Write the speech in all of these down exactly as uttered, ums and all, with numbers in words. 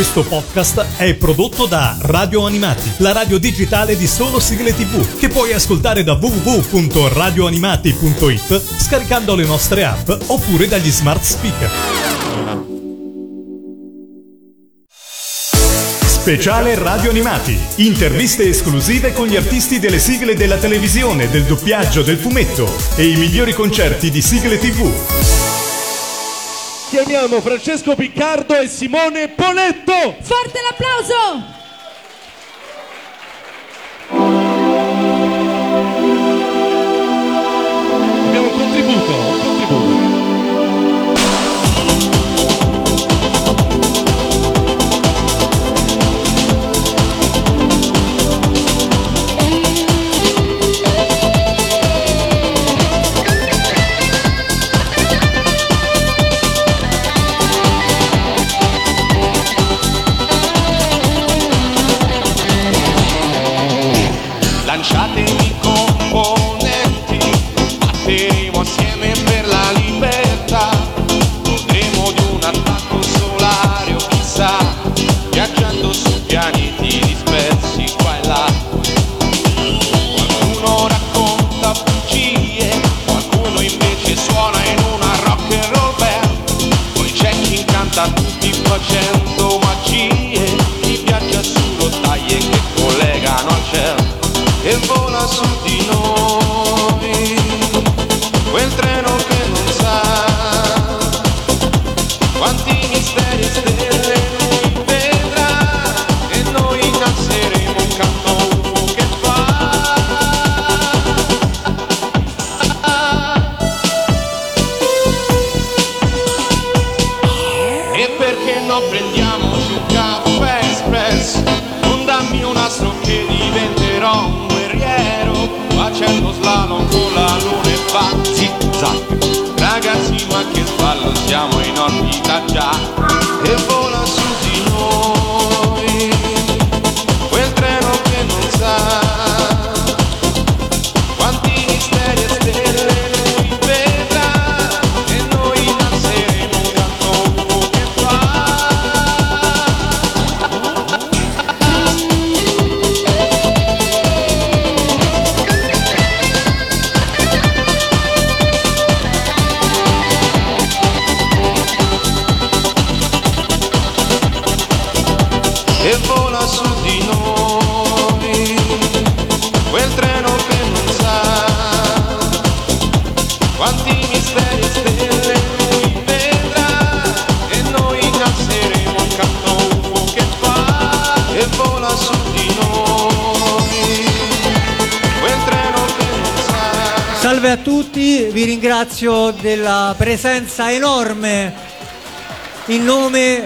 Questo podcast è prodotto da Radio Animati, la radio digitale di Solo Sigle tivù, che puoi ascoltare da w w w punto radio animati punto i t scaricando le nostre app oppure dagli smart speaker. Speciale Radio Animati. Interviste esclusive con gli artisti delle sigle della televisione, del doppiaggio, del fumetto e i migliori concerti di Sigle tivù. Chiamiamo Francesco Piccardo e Simone Poletto. Forte l'applauso! Abbiamo un contributo, un della presenza enorme in nome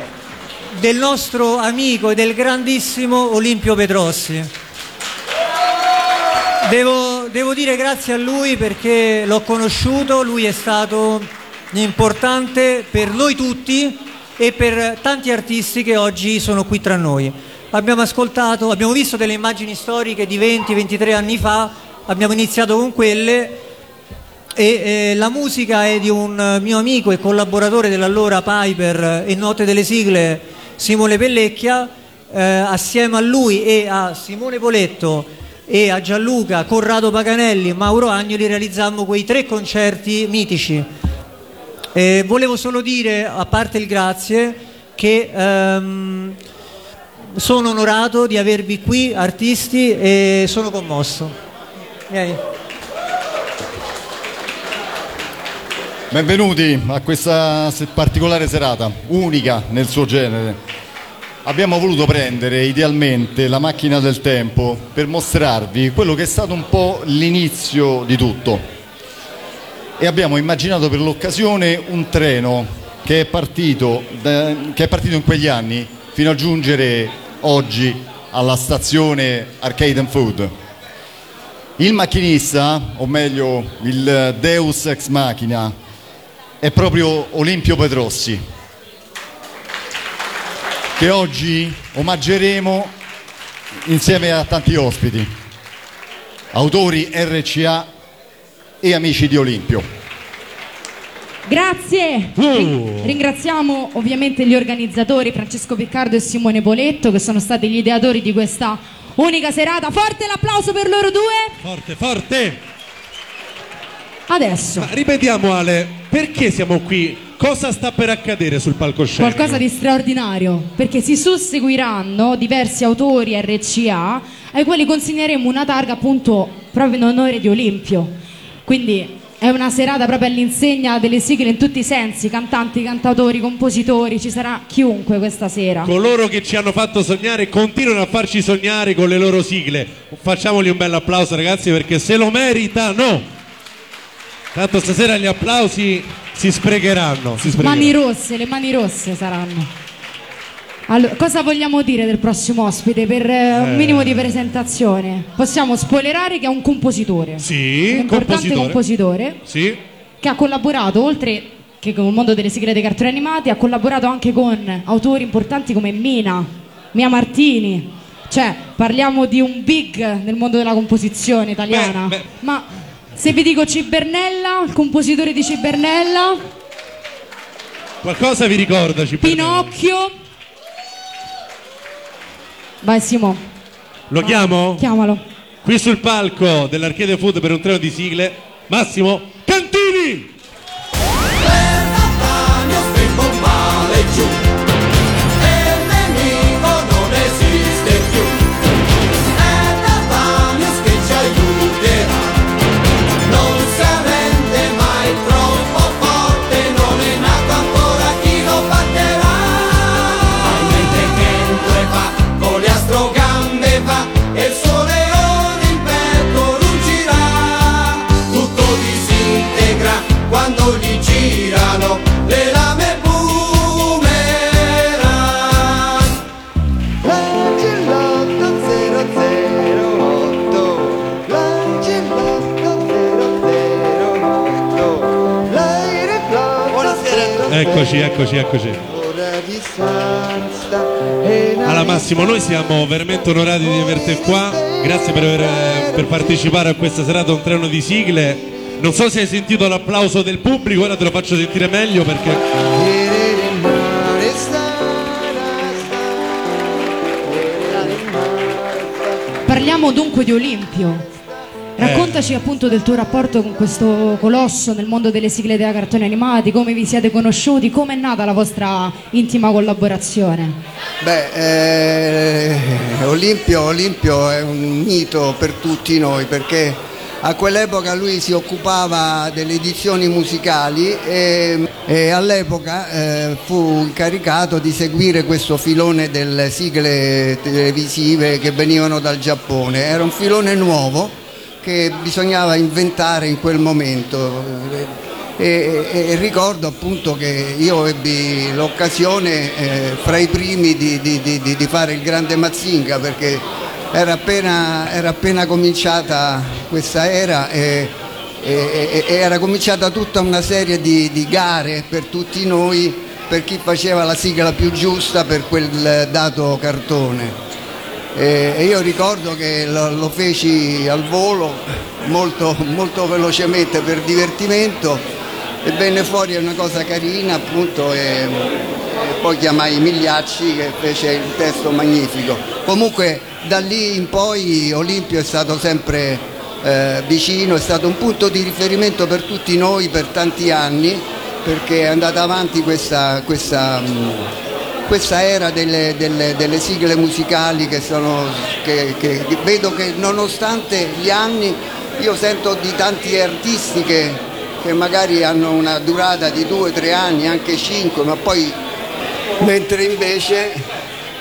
del nostro amico e del grandissimo Olimpio Petrossi. Devo, devo dire grazie a lui perché l'ho conosciuto, lui è stato importante per noi tutti e per tanti artisti che oggi sono qui tra noi. Abbiamo ascoltato, abbiamo visto delle immagini storiche di venti ventitré anni fa, abbiamo iniziato con quelle. E eh, la musica è di un mio amico e collaboratore dell'allora Piper e Notte delle Sigle, Simone Pellecchia. eh, assieme a lui e a Simone Poletto e a Gianluca, Corrado Paganelli, Mauro Agnoli realizzammo quei tre concerti mitici. eh, volevo solo dire, a parte il grazie, che ehm, sono onorato di avervi qui artisti e sono commosso. Vieni. Benvenuti a questa particolare serata, unica nel suo genere. Abbiamo voluto prendere idealmente la macchina del tempo per mostrarvi quello che è stato un po' l'inizio di tutto. E abbiamo immaginato per l'occasione un treno che è partito, che è partito in quegli anni fino a giungere oggi alla stazione Arcade and Food. Il macchinista, o meglio il Deus Ex Machina, è proprio Olimpio Petrossi, che oggi omaggeremo insieme a tanti ospiti, autori R C A e amici di Olimpio. Grazie, uh. ringraziamo ovviamente gli organizzatori Francesco Piccardo e Simone Poletto, che sono stati gli ideatori di questa unica serata. Forte l'applauso per loro due. Forte, forte. Adesso ma ripetiamo, Ale, perché siamo qui? Cosa sta per accadere sul palcoscenico? Qualcosa di straordinario, perché si susseguiranno diversi autori R C A ai quali consegneremo una targa appunto proprio in onore di Olimpio. Quindi è una serata proprio all'insegna delle sigle in tutti i sensi, cantanti, cantatori, compositori, ci sarà chiunque questa sera. Coloro che ci hanno fatto sognare continuano a farci sognare con le loro sigle. Facciamogli un bel applauso, ragazzi, perché se lo meritano. Tanto stasera gli applausi si sprecheranno, si sprecheranno. Mani rosse, le mani rosse saranno. Allora, cosa vogliamo dire del prossimo ospite per eh, un minimo di presentazione? Possiamo spoilerare che è un compositore. Sì, un importante compositore, compositore sì. Che ha collaborato, oltre che con il mondo delle sigle dei cartoni animati, ha collaborato anche con autori importanti come Mina, Mia Martini. Cioè, parliamo di un big nel mondo della composizione italiana. Beh, beh. Ma se vi dico Cibernella, il compositore di Cibernella, qualcosa vi ricorda Cibernella? Pinocchio. Vai Simo. Lo Vai. chiamo? Chiamalo. Qui sul palco dell'Archede Food per un treno di sigle, Massimo Cantini! Eccoci, eccoci, eccoci. Allora Massimo, noi siamo veramente onorati di averti qua. Grazie per, per partecipare a questa serata un treno di sigle. Non so se hai sentito l'applauso del pubblico, ora te lo faccio sentire meglio perché... Parliamo dunque di Olimpio. Raccontaci appunto del tuo rapporto con questo colosso nel mondo delle sigle dei cartoni animati, come vi siete conosciuti, come è nata la vostra intima collaborazione? Beh, eh, Olimpio, Olimpio è un mito per tutti noi, perché a quell'epoca lui si occupava delle edizioni musicali e, e all'epoca eh, fu incaricato di seguire questo filone delle sigle televisive che venivano dal Giappone. Era un filone nuovo che bisognava inventare in quel momento e, e, e ricordo appunto che io ebbi l'occasione eh, fra i primi di, di, di, di fare il grande Mazzinga, perché era appena, era appena cominciata questa era e, e, e era cominciata tutta una serie di, di gare per tutti noi, per chi faceva la sigla più giusta per quel dato cartone. E io ricordo che lo feci al volo molto, molto velocemente per divertimento e venne fuori una cosa carina appunto e poi chiamai Migliacci che fece il testo magnifico. Comunque da lì in poi Olimpio è stato sempre eh, vicino, è stato un punto di riferimento per tutti noi per tanti anni, perché è andata avanti questa... questa mh, questa era delle, delle, delle sigle musicali che sono che, che vedo che nonostante gli anni io sento di tanti artisti che, che magari hanno una durata di due, tre anni, anche cinque, ma poi mentre invece,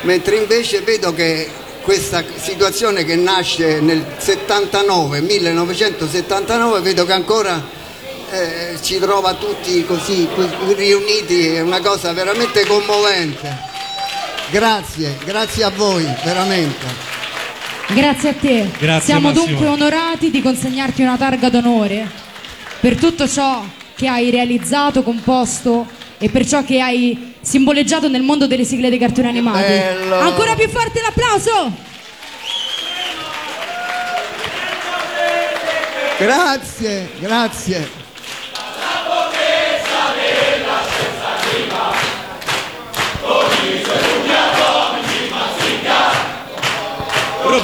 mentre invece vedo che questa situazione che nasce nel settantanove, millenovecentosettantanove vedo che ancora Eh, ci trova tutti così riuniti, è una cosa veramente commovente. Grazie, grazie a voi, veramente. Grazie a te. Grazie, siamo Massimo. Dunque onorati di consegnarti una targa d'onore per tutto ciò che hai realizzato, composto e per ciò che hai simboleggiato nel mondo delle sigle dei cartoni animati. Bello. Ancora più forte l'applauso! Grazie, grazie.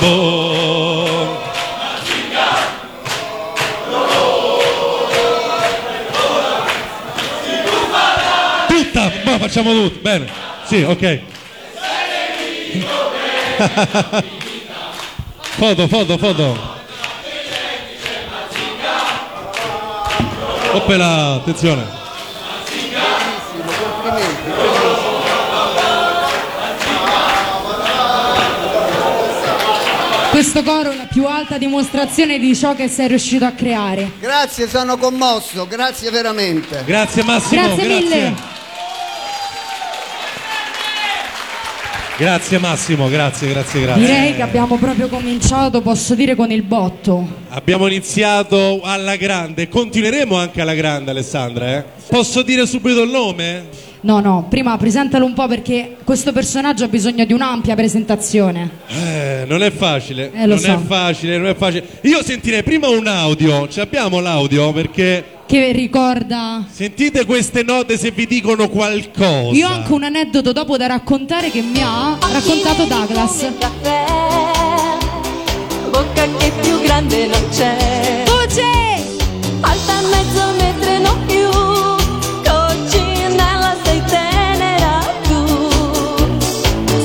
Lobo. Tutta, ma facciamo tutto, bene, sì, ok. Foto, foto, foto. Oppela, attenzione. Questo coro è la più alta dimostrazione di ciò che sei riuscito a creare. Grazie, sono commosso, grazie veramente. Grazie Massimo, grazie, grazie mille. Grazie Massimo, grazie, grazie, grazie. Direi che abbiamo proprio cominciato, posso dire, con il botto. Abbiamo iniziato alla grande, continueremo anche alla grande, Alessandra, eh? Posso dire subito il nome? No, no, prima presentalo un po' perché questo personaggio ha bisogno di un'ampia presentazione. Eh, non è facile, eh, lo non so. è facile, non è facile. Io sentirei prima un audio, ci abbiamo l'audio perché... Che ricorda... Sentite queste note se vi dicono qualcosa. Io ho anche un aneddoto dopo da raccontare che mi ha raccontato Douglas. Bocca che più grande non c'è, Bucci! Alta mezzo metro e non più, Coccinella sei tenera tu,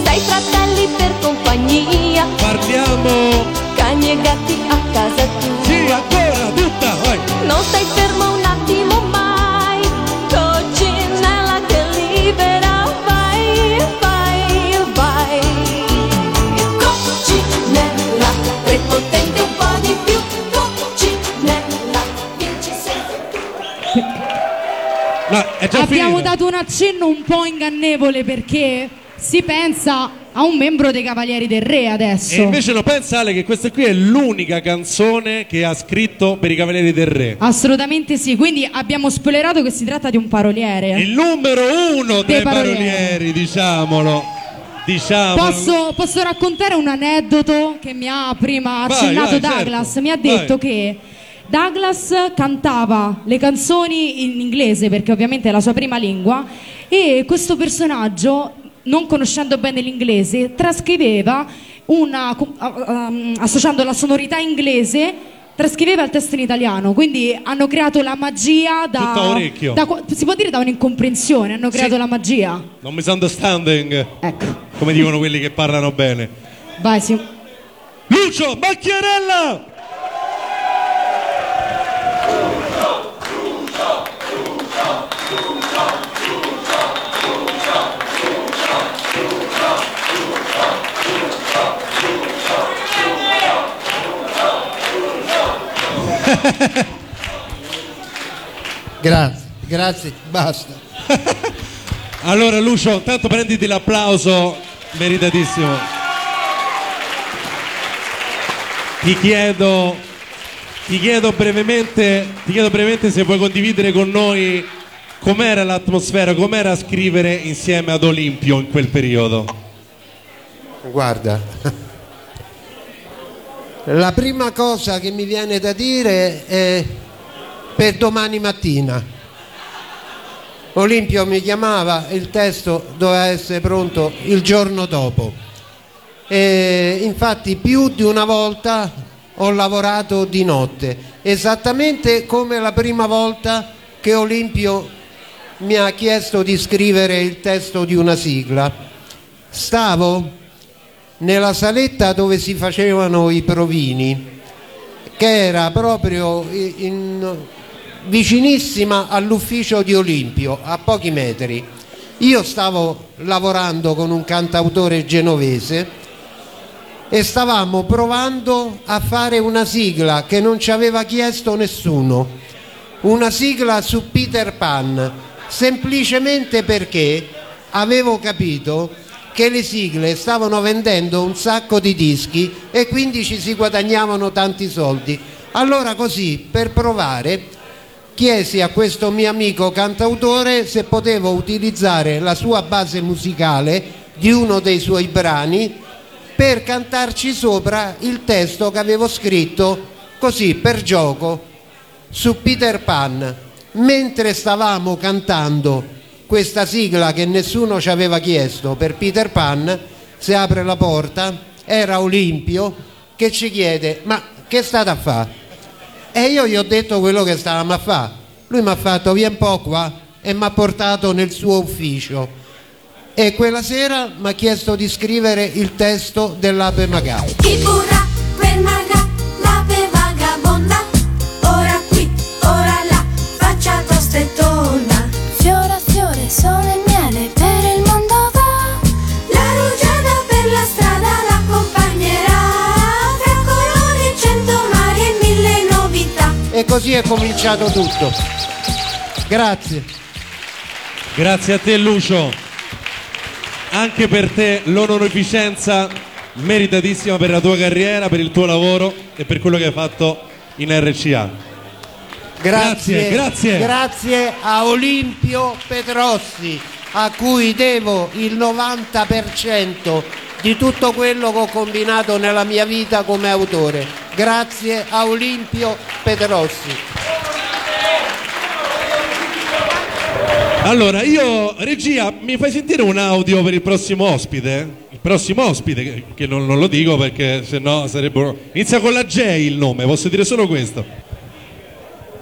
sei fratelli per compagnia, parliamo cani e gatti a casa tua. Sì, ancora, tutta, vai! Non stai fermo un attimo mai, Coccinella che libera vai, vai, vai, Coccinella potente un po' di più, Coccinella vinci sempre. Abbiamo dato un accenno un po' ingannevole perché si pensa a un membro dei Cavalieri del Re adesso. E invece lo pensa Ale che questa qui è l'unica canzone che ha scritto per i Cavalieri del Re. Assolutamente sì, quindi abbiamo spoilerato che si tratta di un paroliere. Il numero uno dei, dei parolieri. parolieri, diciamolo. Diciamo... Posso, posso raccontare un aneddoto che mi ha prima accennato vai, vai, Douglas? Certo. Mi ha detto vai. che Douglas cantava le canzoni in inglese perché ovviamente è la sua prima lingua e questo personaggio, non conoscendo bene l'inglese, trascriveva una, associando la sonorità inglese, trascriveva il testo in italiano, quindi hanno creato la magia da, tutto orecchio. da si può dire da un'incomprensione, hanno creato sì. la magia. Non misunderstanding. Ecco. Come dicono quelli che parlano bene. Vai, sì. Lucio Macchiarella! Lucio, Lucio, Lucio, Lucio, Lucio, Lucio, Lucio, Lucio, Lucio, Lucio. Grazie, grazie, basta. Allora Lucio, tanto prenditi l'applauso meritatissimo. Ti chiedo, ti chiedo brevemente, ti chiedo brevemente se puoi condividere con noi com'era l'atmosfera, com'era scrivere insieme ad Olimpio in quel periodo. Guarda, la prima cosa che mi viene da dire è per domani mattina. Olimpio mi chiamava, il testo doveva essere pronto il giorno dopo. E infatti più di una volta ho lavorato di notte, esattamente come la prima volta che Olimpio mi ha chiesto di scrivere il testo di una sigla. Stavo nella saletta dove si facevano i provini, che era proprio in, vicinissima all'ufficio di Olimpio, a pochi metri. Io stavo lavorando con un cantautore genovese e stavamo provando a fare una sigla che non ci aveva chiesto nessuno, una sigla su Peter Pan, semplicemente perché avevo capito che le sigle stavano vendendo un sacco di dischi e quindi ci si guadagnavano tanti soldi. Allora così, per provare, chiesi a questo mio amico cantautore se potevo utilizzare la sua base musicale di uno dei suoi brani per cantarci sopra il testo che avevo scritto così per gioco su Peter Pan. Mentre stavamo cantando questa sigla che nessuno ci aveva chiesto per Peter Pan, si apre la porta era Olimpio che ci chiede: ma che state a fare? E io gli ho detto quello che stavamo a fare. Lui mi ha fatto: vieni un po' qua, e mi ha portato nel suo ufficio, e quella sera mi ha chiesto di scrivere il testo dell'Ape Maga. Chi burra quel maga, l'ape vagabonda, ora qui, ora là, faccia tosta e torna, fiora, fiore, sole e miele, per il mondo va, la rugiada per la strada l'accompagnerà, tra colori, cento mari e mille novità. E così è cominciato tutto. Grazie. Grazie a te, Lucio. Anche per te l'onorificenza meritatissima per la tua carriera, per il tuo lavoro e per quello che hai fatto in R C A. Grazie, grazie, grazie. Grazie a Olimpio Petrossi, a cui devo il novanta per cento di tutto quello che ho combinato nella mia vita come autore. Grazie a Olimpio Petrossi. Allora, io, regia, mi fai sentire un audio per il prossimo ospite? Il prossimo ospite, che, che non, non lo dico perché sennò sarebbero... Inizia con la J il nome, posso dire solo questo.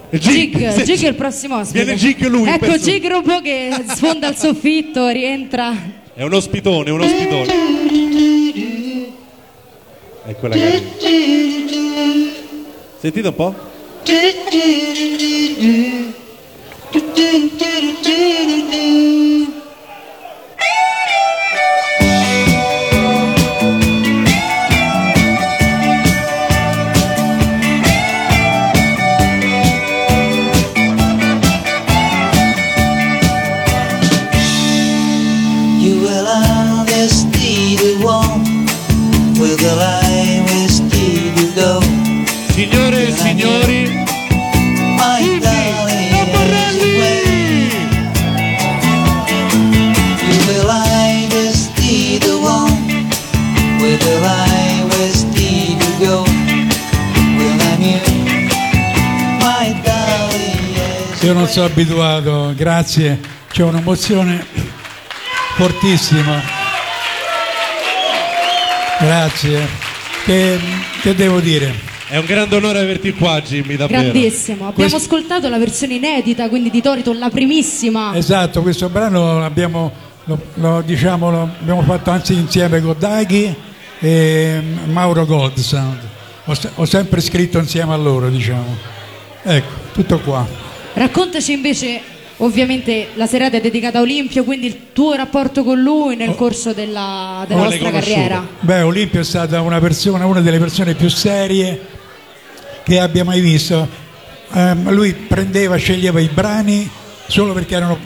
Gig, Gig è il prossimo ospite. Viene Gig lui. Ecco Gig Rubo che sfonda il soffitto, rientra. È un ospitone, un ospitone. Eccola carina. Sentite un po'. You will understand the one with the line we still to go. Signore e signori, io non sono abituato, grazie, c'è un'emozione fortissima, grazie, che, che devo dire? È un grande onore averti qua, Jimmy, davvero. Grandissimo, abbiamo questo... ascoltato la versione inedita, quindi di Toriton, la primissima. Esatto, questo brano l'abbiamo, lo, lo, diciamo, lo abbiamo fatto anzi insieme con Daghi e Mauro Goldsand, ho, ho sempre scritto insieme a loro, diciamo. Ecco, tutto qua. Raccontaci invece, ovviamente la serata è dedicata a Olimpio, quindi il tuo rapporto con lui nel corso della, della vostra carriera. Beh, Olimpio è stata una persona, una delle persone più serie che abbia mai visto. Um, lui prendeva, sceglieva i brani solo perché erano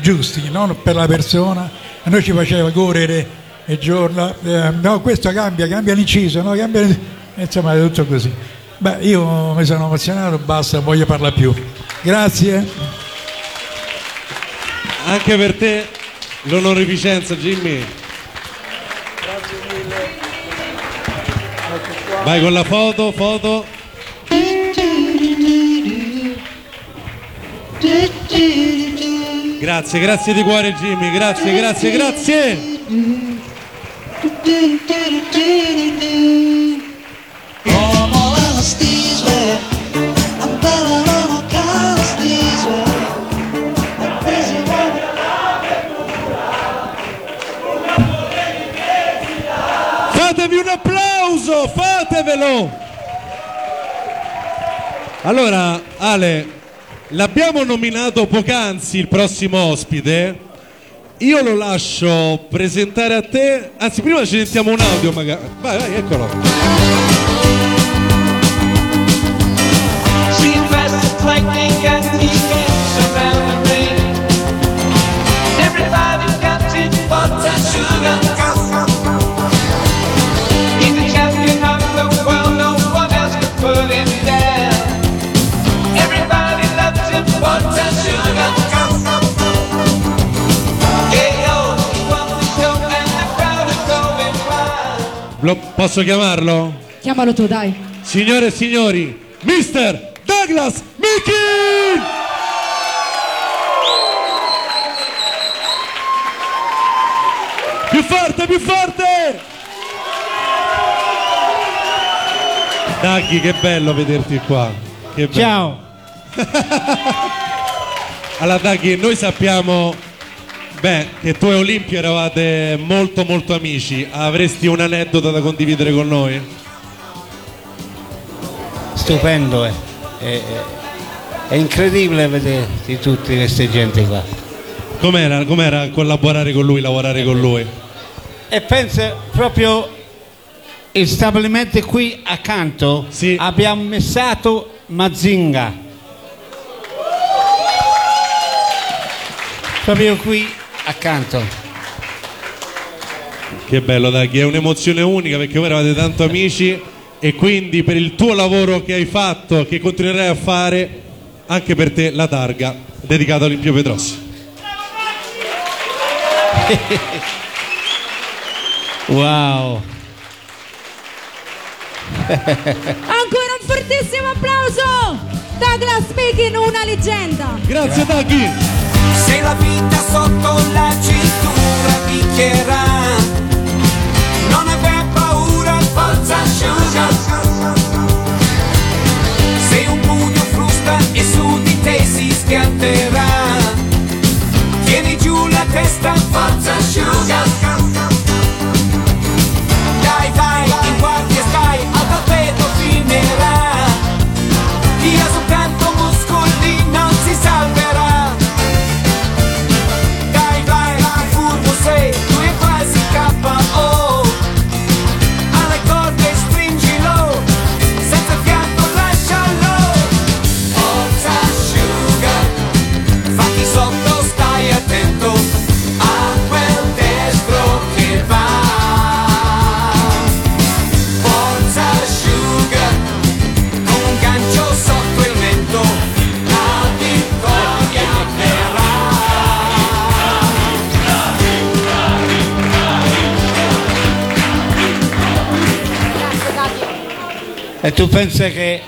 giusti, non per la persona. A noi ci faceva correre e giorno, eh, no, questo cambia, cambia l'inciso, no, cambia, insomma, è tutto così. Beh, io mi sono emozionato, basta, non voglio parlare più. Grazie. Anche per te l'onorificenza, Jimmy. Grazie mille. Ecco, vai con la foto, foto. Grazie, grazie di cuore Jimmy, grazie, grazie, grazie. Fatevi un applauso, fatevelo! Allora, Ale, l'abbiamo nominato poc'anzi il prossimo ospite. Io lo lascio presentare a te. Anzi, prima ci sentiamo un audio magari. Vai, vai, eccolo. Lo posso chiamarlo? Chiamalo tu, dai. Signore e signori, mister Douglas Meakin! Più forte, più forte! Daghi, che bello vederti qua. Che bello. Ciao. Allora Daghi, noi sappiamo beh, che tu e Olimpio eravate molto molto amici. Avresti un aneddoto da condividere con noi? Stupendo, eh. È, è incredibile vederti tutti queste gente qua. Com'era, com'era collaborare con lui, lavorare con lui? E penso proprio il stabilimento qui accanto, sì. Abbiamo messo Mazinga. Proprio qui accanto. Che bello Daghi, è un'emozione unica perché voi eravate tanto amici e quindi per il tuo lavoro che hai fatto, che continuerai a fare, anche per te la targa dedicata a Olimpio Petrossi. Wow. Ancora un fortissimo applauso. Douglas Meakin, una leggenda. Grazie Daghi. Se la vita sotto la cintura picchierà, non aver paura, forza asciuga. Se un pugno frusta e su di te si schianterà, tieni giù la testa, forza asciuga. E tu pensi che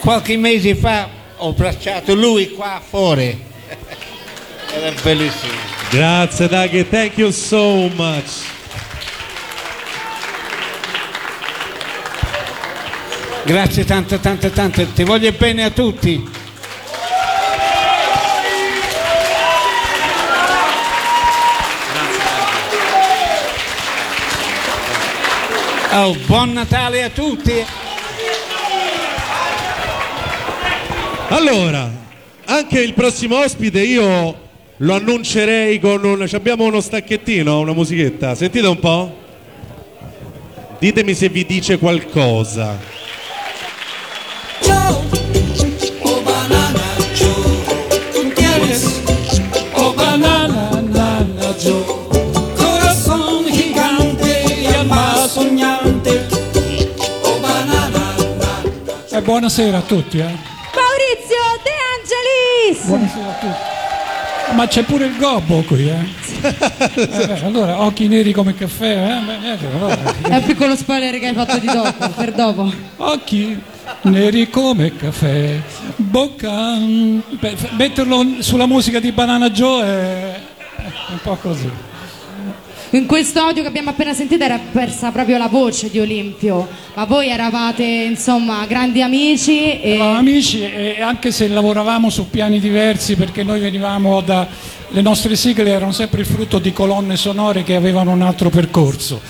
qualche mese fa ho abbracciato lui qua fuori. Era bellissimo. Grazie Daghi, thank you so much. Grazie tanto, tanto, tanto, ti voglio bene a tutti. Oh, buon Natale a tutti. Allora, anche il prossimo ospite io lo annuncerei con un... Abbiamo uno stacchettino, una musichetta. Sentite un po'? Ditemi se vi dice qualcosa. Ciao. Oh banana Joe, tu tienes. Oh banana nana Joe. E buonasera a tutti, eh. Maurizio De Angelis. Buonasera a tutti. Ma c'è pure il gobbo qui, eh. eh beh, allora, occhi neri come caffè, eh? Beh, niente, allora. È un piccolo spoiler che hai fatto di dopo, per dopo. Occhi neri come caffè, bocca. Beh, metterlo sulla musica di Banana Joe è, è un po' così. In questo audio che abbiamo appena sentito era persa proprio la voce di Olimpio, ma voi eravate insomma grandi amici e... Eravamo amici, e anche se lavoravamo su piani diversi, perché noi venivamo da... le nostre sigle erano sempre il frutto di colonne sonore che avevano un altro percorso,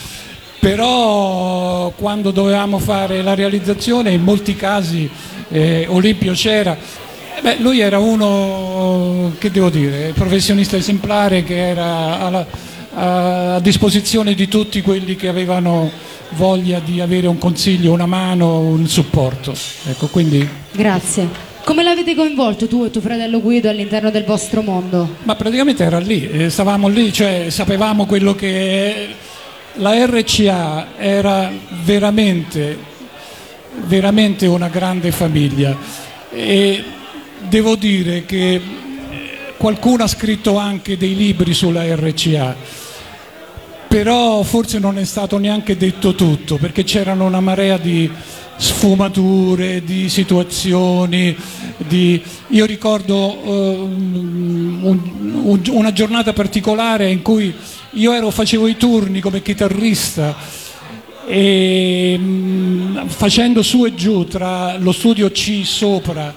però quando dovevamo fare la realizzazione in molti casi eh, Olimpio c'era. Beh, lui era uno, che devo dire, professionista esemplare che era... alla... a disposizione di tutti quelli che avevano voglia di avere un consiglio, una mano, un supporto. Ecco, quindi... Grazie. Come l'avete coinvolto tu e tuo fratello Guido all'interno del vostro mondo? Ma praticamente era lì, stavamo lì, cioè sapevamo quello che... La R C A era veramente, veramente una grande famiglia e devo dire che qualcuno ha scritto anche dei libri sulla R C A, però forse non è stato neanche detto tutto, perché c'erano una marea di sfumature, di situazioni, di... Io ricordo uh, un, un, una giornata particolare in cui io ero, facevo i turni come chitarrista e, mh, facendo su e giù tra lo studio C sopra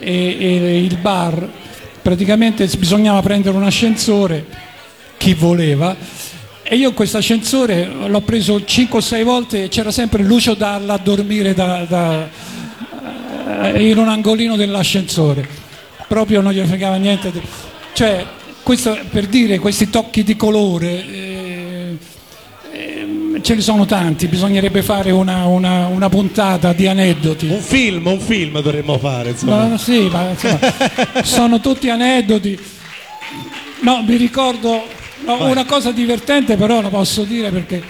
e, e il bar, praticamente bisognava prendere un ascensore, chi voleva, e io questo ascensore l'ho preso cinque o sei volte e c'era sempre Lucio Dalla a dormire da, da, in un angolino dell'ascensore, proprio non gli fregava niente, cioè questo per dire, questi tocchi di colore eh, eh, ce li sono tanti, bisognerebbe fare una, una, una puntata di aneddoti, un film, un film dovremmo fare insomma. Ma, sì, ma, insomma, sono tutti aneddoti. No, mi ricordo, no, una cosa divertente però la posso dire, perché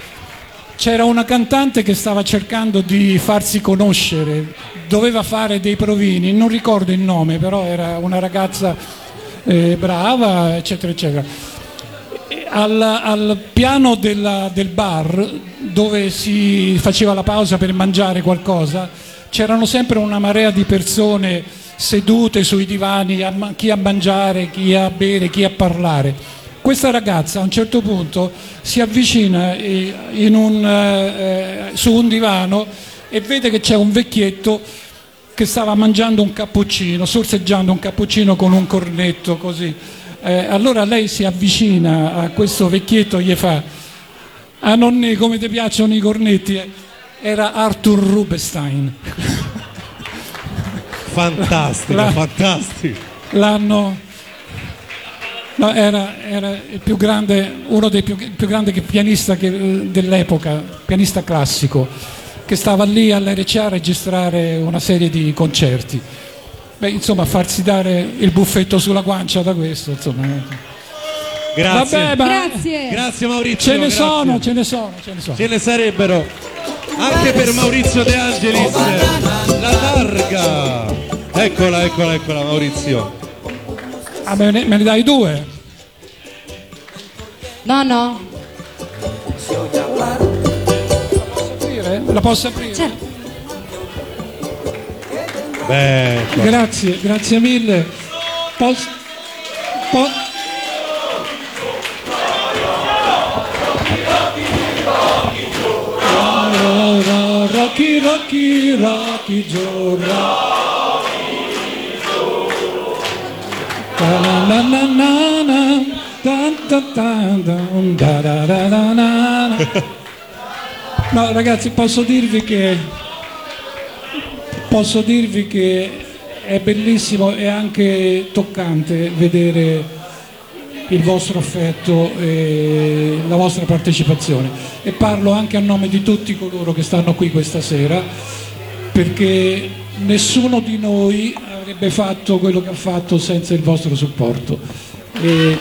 c'era una cantante che stava cercando di farsi conoscere, doveva fare dei provini, non ricordo il nome, però era una ragazza Eh, brava, eccetera eccetera. Al, al piano della, del bar, dove si faceva la pausa per mangiare qualcosa, c'erano sempre una marea di persone sedute sui divani, a, chi a mangiare, chi a bere, chi a parlare. Questa ragazza a un certo punto si avvicina eh, in un, eh, su un divano e vede che c'è un vecchietto che stava mangiando un cappuccino, sorseggiando un cappuccino con un cornetto così. Eh, allora lei si avvicina a questo vecchietto e gli fa: "Ah nonni, come ti piacciono i cornetti?" Era Arthur Rubinstein. Fantastico, la, fantastico. L'hanno, no, era, era il più grande, uno dei più, più grandi pianista che, dell'epoca, pianista classico, che stava lì all'R C A a registrare una serie di concerti. Beh, insomma, farsi dare il buffetto sulla guancia da questo, insomma. Grazie. Vabbè, ma... grazie. Grazie Maurizio. Ce ne grazie. sono, ce ne sono, ce ne sono. Ce ne sarebbero anche per Maurizio De Angelis. La targa. Eccola, eccola, eccola Maurizio. Ah, me ne, me ne dai due? No, no. La posso aprire? Certo. Beh, grazie, grazie mille. Pos- po- Rocky, Rocky, Rocky Joe, Rocky. No ragazzi, posso dirvi che posso dirvi che è bellissimo e anche toccante vedere il vostro affetto e la vostra partecipazione, e parlo anche a nome di tutti coloro che stanno qui questa sera, perché nessuno di noi avrebbe fatto quello che ha fatto senza il vostro supporto, e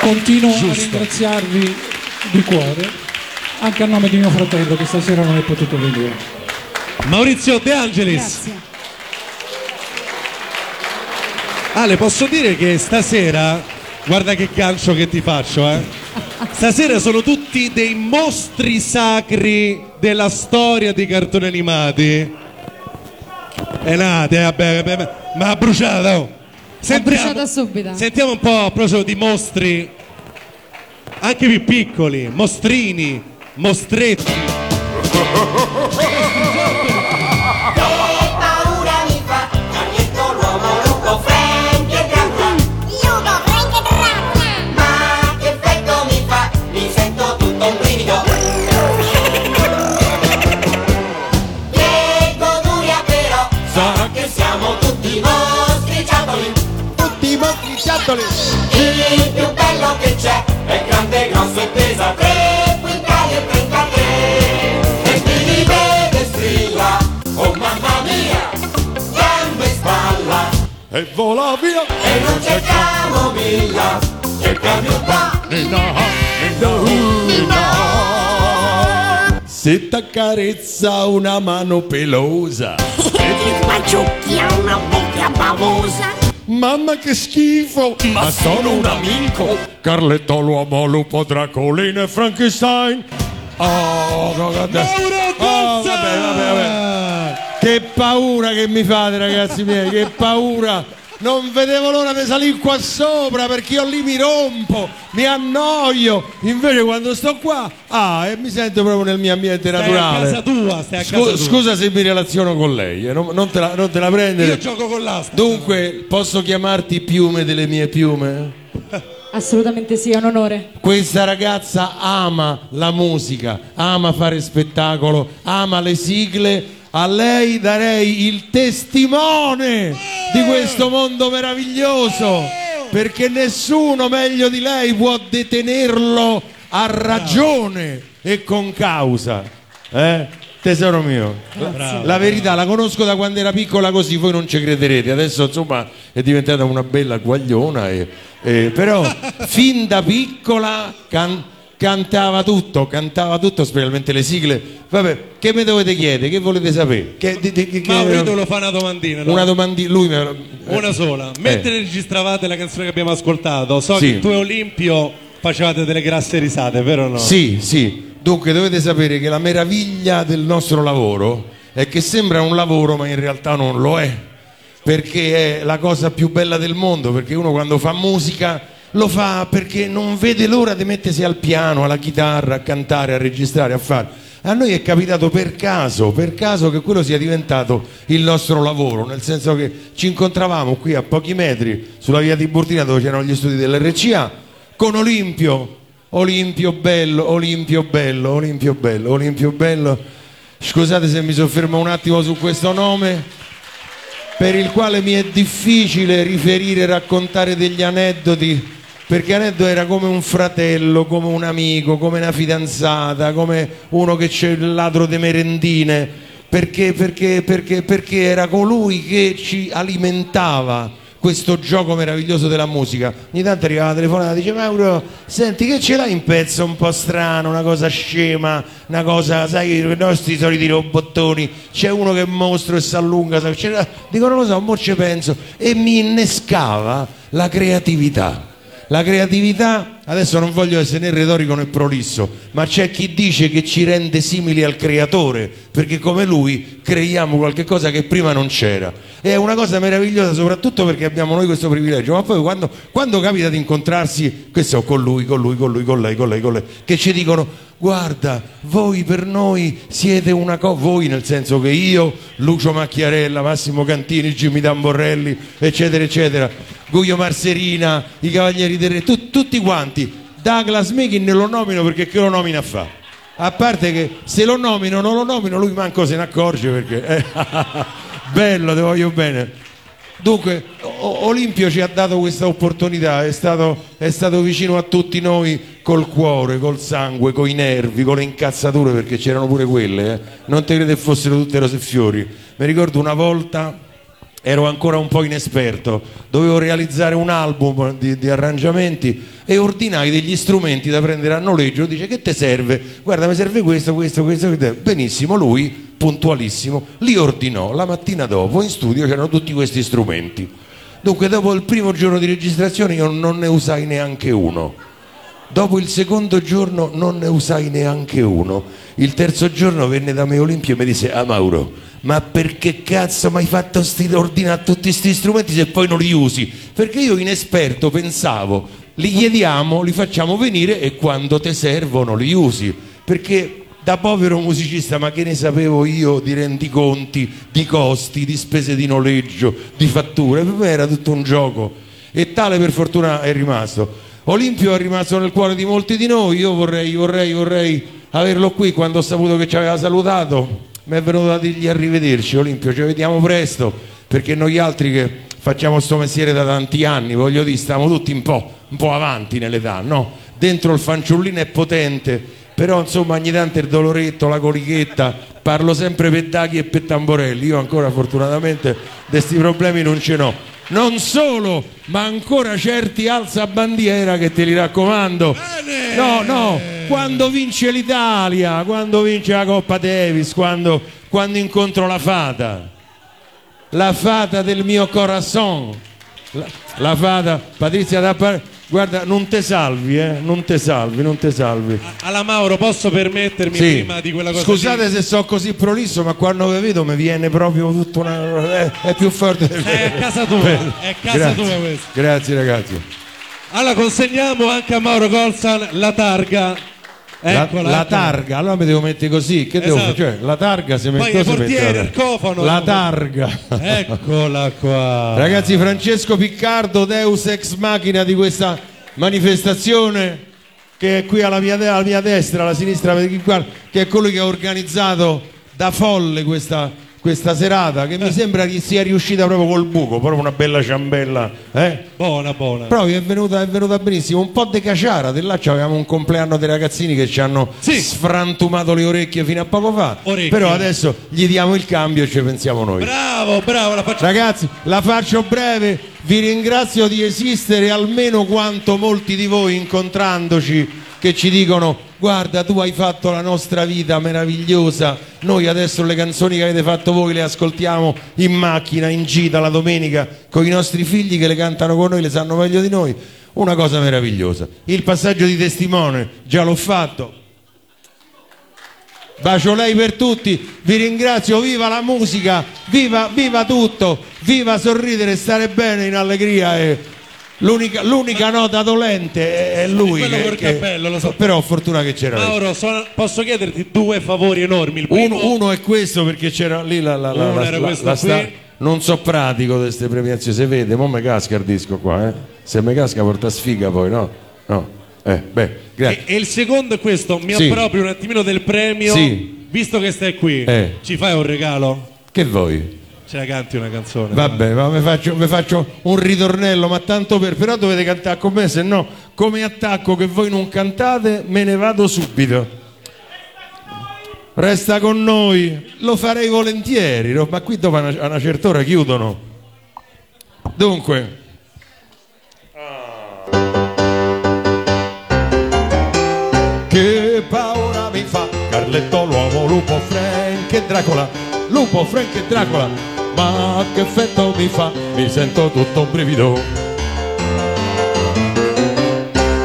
continuo Giusto. a ringraziarvi di cuore, anche a nome di mio fratello che stasera non è potuto venire. Maurizio De Angelis. Grazie. Ale, posso dire che stasera, guarda che gancio che ti faccio, eh? Stasera sono tutti dei mostri sacri della storia dei cartoni animati. E nate, vabbè, vabbè, ma ha bruciato. Sentiamo, bruciata subito. Sentiamo un po' proprio di mostri anche più piccoli, mostrini, mostretti. Che paura mi fa, cagnetto, l'uomo, lupo, Frank e Dracula. Lupo, Frank e Dracula. Ma che effetto mi fa, mi sento tutto un brivido. Che goduria però, so che siamo tutti mostriciattoli. Tutti mostriciattoli. Il più bello che c'è è grande, grosso e pesa tre quintali e trentatré. E mi rivede e strilla, oh mamma mia, gambe e spalla, e vola via. E non c'è camomilla, c'è camionpa, e no, e no, e no. Se t'accarezza una mano pelosa e ti baciucchia una bocca bavosa, mamma che schifo, ma sono un amico. Carletto, l'uomo, lupo, Dracolino e Frankenstein. Oh, no, no, no. Oh, vabbè, vabbè, vabbè. Che paura che mi fate, ragazzi miei, che paura. non vedevo l'ora di salire qua sopra perché io lì mi rompo, mi annoio, invece quando sto qua ah, e mi sento proprio nel mio ambiente naturale. Stai a casa tua, stai a casa tua. Scusa se mi relaziono con lei, eh, non, non, te la, non te la prendere. Io gioco con l'asta. Dunque, posso chiamarti piume delle mie piume? Assolutamente sì, è un onore. Questa ragazza ama la musica, ama fare spettacolo, ama le sigle. A lei darei il testimone di questo mondo meraviglioso, perché nessuno meglio di lei può detenerlo a ragione e con causa, eh? Tesoro mio, bravo, la verità bravo. La conosco da quando era piccola, così voi non ci crederete. Adesso insomma è diventata una bella guagliona e, e, però fin da piccola can, cantava tutto, cantava tutto, specialmente le sigle. Vabbè, che mi dovete chiedere? Che volete sapere? Che, di, di, che, Maurito lo fa una domandina. No? Una domandina, lui me, eh, una sola. Mentre eh. registravate la canzone che abbiamo ascoltato, so sì. che tu e Olimpio facevate delle grasse risate, vero o no? Sì, sì. Dunque dovete sapere che la meraviglia del nostro lavoro è che sembra un lavoro ma in realtà non lo è, perché è la cosa più bella del mondo, perché uno quando fa musica lo fa perché non vede l'ora di mettersi al piano, alla chitarra, a cantare, a registrare, a fare. A noi è capitato per caso, per caso che quello sia diventato il nostro lavoro, nel senso che ci incontravamo qui a pochi metri sulla via Tiburtina dove c'erano gli studi dell'R C A con Olimpio. Olimpio bello, Olimpio bello, Olimpio bello, Olimpio bello. Scusate se mi soffermo un attimo su questo nome, per il quale mi è difficile riferire e raccontare degli aneddoti, perché Aneddo era come un fratello, come un amico, come una fidanzata, come uno che c'è il ladro de merendine, perché, perché, perché, perché era colui che ci alimentava questo gioco meraviglioso della musica. Ogni tanto arrivava la telefonata e diceva: Mauro, senti che ce l'hai un pezzo un po' strano, una cosa scema, una cosa, sai, i nostri soliti robottoni, c'è uno che è mostro e si allunga, dico non lo so, mo ci penso, e mi innescava la creatività. La creatività, adesso non voglio essere né retorico né prolisso, ma c'è chi dice che ci rende simili al creatore, perché come lui creiamo qualche cosa che prima non c'era. È una cosa meravigliosa, soprattutto perché abbiamo noi questo privilegio, ma poi quando, quando capita di incontrarsi, che so, con lui, con lui, con lui, con lei, con lei, con lei, che ci dicono: guarda, voi per noi siete una cosa, voi nel senso che io, Lucio Macchiarella, Massimo Cantini, Jimmy Tamborrelli, eccetera, eccetera, Guiomar Serina, i Cavalieri del Re, tu, tutti quanti. Douglas Meakin lo nomino perché che lo nomina fa? A parte che se lo nomino non lo nomino lui manco se ne accorge, perché eh, bello, te voglio bene. Dunque Olimpio ci ha dato questa opportunità, è stato, è stato vicino a tutti noi col cuore, col sangue, coi nervi, con le incazzature, perché c'erano pure quelle, eh. Non te crede fossero tutte rose e fiori. Mi ricordo una volta, ero ancora un po' inesperto, dovevo realizzare un album di, di arrangiamenti e ordinai degli strumenti da prendere a noleggio. Dice: che te serve? Guarda, mi serve questo, questo, questo. Benissimo, lui, puntualissimo, li ordinò. La mattina dopo in studio c'erano tutti questi strumenti. Dunque dopo il primo giorno di registrazione io non ne usai neanche uno. Dopo il secondo giorno non ne usai neanche uno. Il terzo giorno venne da me Olimpio e mi disse: ah Mauro, ma perché cazzo mi hai fatto ordinare tutti sti strumenti se poi non li usi? Perché io inesperto pensavo: li chiediamo, li facciamo venire e quando te servono li usi. Perché da povero musicista, ma che ne sapevo io di rendiconti, di costi, di spese di noleggio, di fatture? Per me era tutto un gioco, e tale per fortuna è rimasto. Olimpio è rimasto nel cuore di molti di noi. Io vorrei, vorrei, vorrei averlo qui. Quando ho saputo che ci aveva salutato mi è venuto da dirgli arrivederci Olimpio, ci vediamo presto, perché noi altri che facciamo sto mestiere da tanti anni, voglio dire, stiamo tutti un po', un po' avanti nell'età, no? Dentro il fanciullino è potente, però insomma ogni tanto il doloretto, la colichetta, parlo sempre per Daghi e per Tamborelli, io ancora fortunatamente di sti problemi non ce n'ho. Non solo, ma ancora certi alzabandiera che te li raccomando. Bene. No, no, quando vince l'Italia, quando vince la Coppa Davis, quando, quando incontro la fata, la fata del mio corazon, la, la fata Patrizia Tapparelli, Guarda, non te salvi, eh? Non te salvi, non te salvi. Alla Mauro, posso permettermi sì. prima di quella cosa? Scusate di... se so così prolisso, ma quando vi vedo mi viene proprio tutta una... È, è più forte del vero. È casa tua, bello. È casa Grazie. Tua questa. Grazie ragazzi. Allora consegniamo anche a Mauro Goldsand la targa. Eccola, la, la targa, allora mi devo mettere così, che esatto. devo cioè la targa si mette così. Portiere, il cofano. La targa. Eccola qua. Ragazzi, Francesco Piccardo, Deus ex machina di questa manifestazione che è qui alla mia, alla mia destra, alla sinistra, che è colui che ha organizzato da folle questa, questa serata, che eh. mi sembra che sia riuscita proprio col buco, proprio una bella ciambella, eh? Buona, buona. Proprio è venuta, è venuta benissimo, un po' de caciara, di là avevamo un compleanno dei ragazzini che ci hanno sì. sfrantumato le orecchie fino a poco fa, orecchie. Però adesso gli diamo il cambio e ci pensiamo noi. Bravo, bravo, la faccio... Ragazzi, la faccio breve, vi ringrazio di esistere almeno quanto molti di voi incontrandoci che ci dicono: guarda, tu hai fatto la nostra vita meravigliosa, noi adesso le canzoni che avete fatto voi le ascoltiamo in macchina, in gita, la domenica, con i nostri figli che le cantano con noi, le sanno meglio di noi, una cosa meravigliosa. Il passaggio di testimone già l'ho fatto, bacio lei per tutti, vi ringrazio, viva la musica, viva, viva tutto, viva sorridere, stare bene in allegria e... L'unica, l'unica nota dolente è lui, quello col cappello, lo so. Però fortuna che c'era Mauro, sono, posso chiederti due favori enormi. Il primo, uno, uno è questo perché c'era lì la, la, la, la, la, la sta, non so pratico di queste premiazioni, se vede, mo me casca il disco qua, eh? Se me casca porta sfiga poi, no? No, eh, beh, grazie. E, e il secondo è questo, mi sì. approprio un attimino del premio, sì. visto che stai qui, eh. ci fai un regalo? Che vuoi? Ce la canti una canzone? Vabbè, ma vi faccio, faccio un ritornello, ma tanto per... Però dovete cantare con me, se no, come attacco che voi non cantate, me ne vado subito. Resta con noi, lo farei volentieri, no? Ma qui dopo a una, una certa ora chiudono. Dunque... Ah. Che paura mi fa Carletto, l'uomo, lupo, Frank e Dracula. Lupo, Frank e Dracula. Ma che effetto mi fa, mi sento tutto brivido.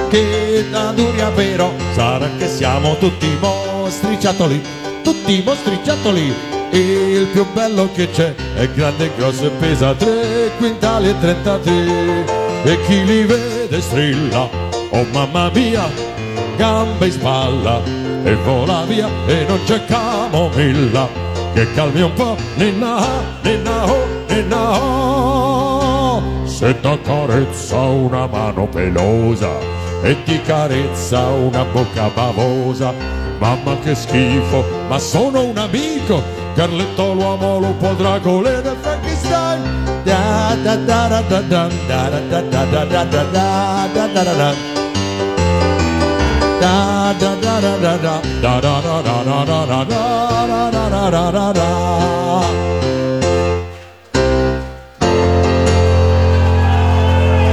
Che natura però, sarà che siamo tutti mostriciattoli, tutti mostriciattoli. Il più bello che c'è è grande e grosso e pesa tre quintali e trentatré. E chi li vede strilla, oh mamma mia, gambe in spalla e vola via. E non c'è camomilla che calmi un po', ninna, ninna, oh, ninna, oh. Se t'accarezza una mano pelosa e ti carezza una bocca bavosa, mamma che schifo, ma sono un amico, Carletto l'uomo lupo Dracula e Frankenstein. Da da da da da da da da da da da da da da. Da da da da da da da da da da da da da da.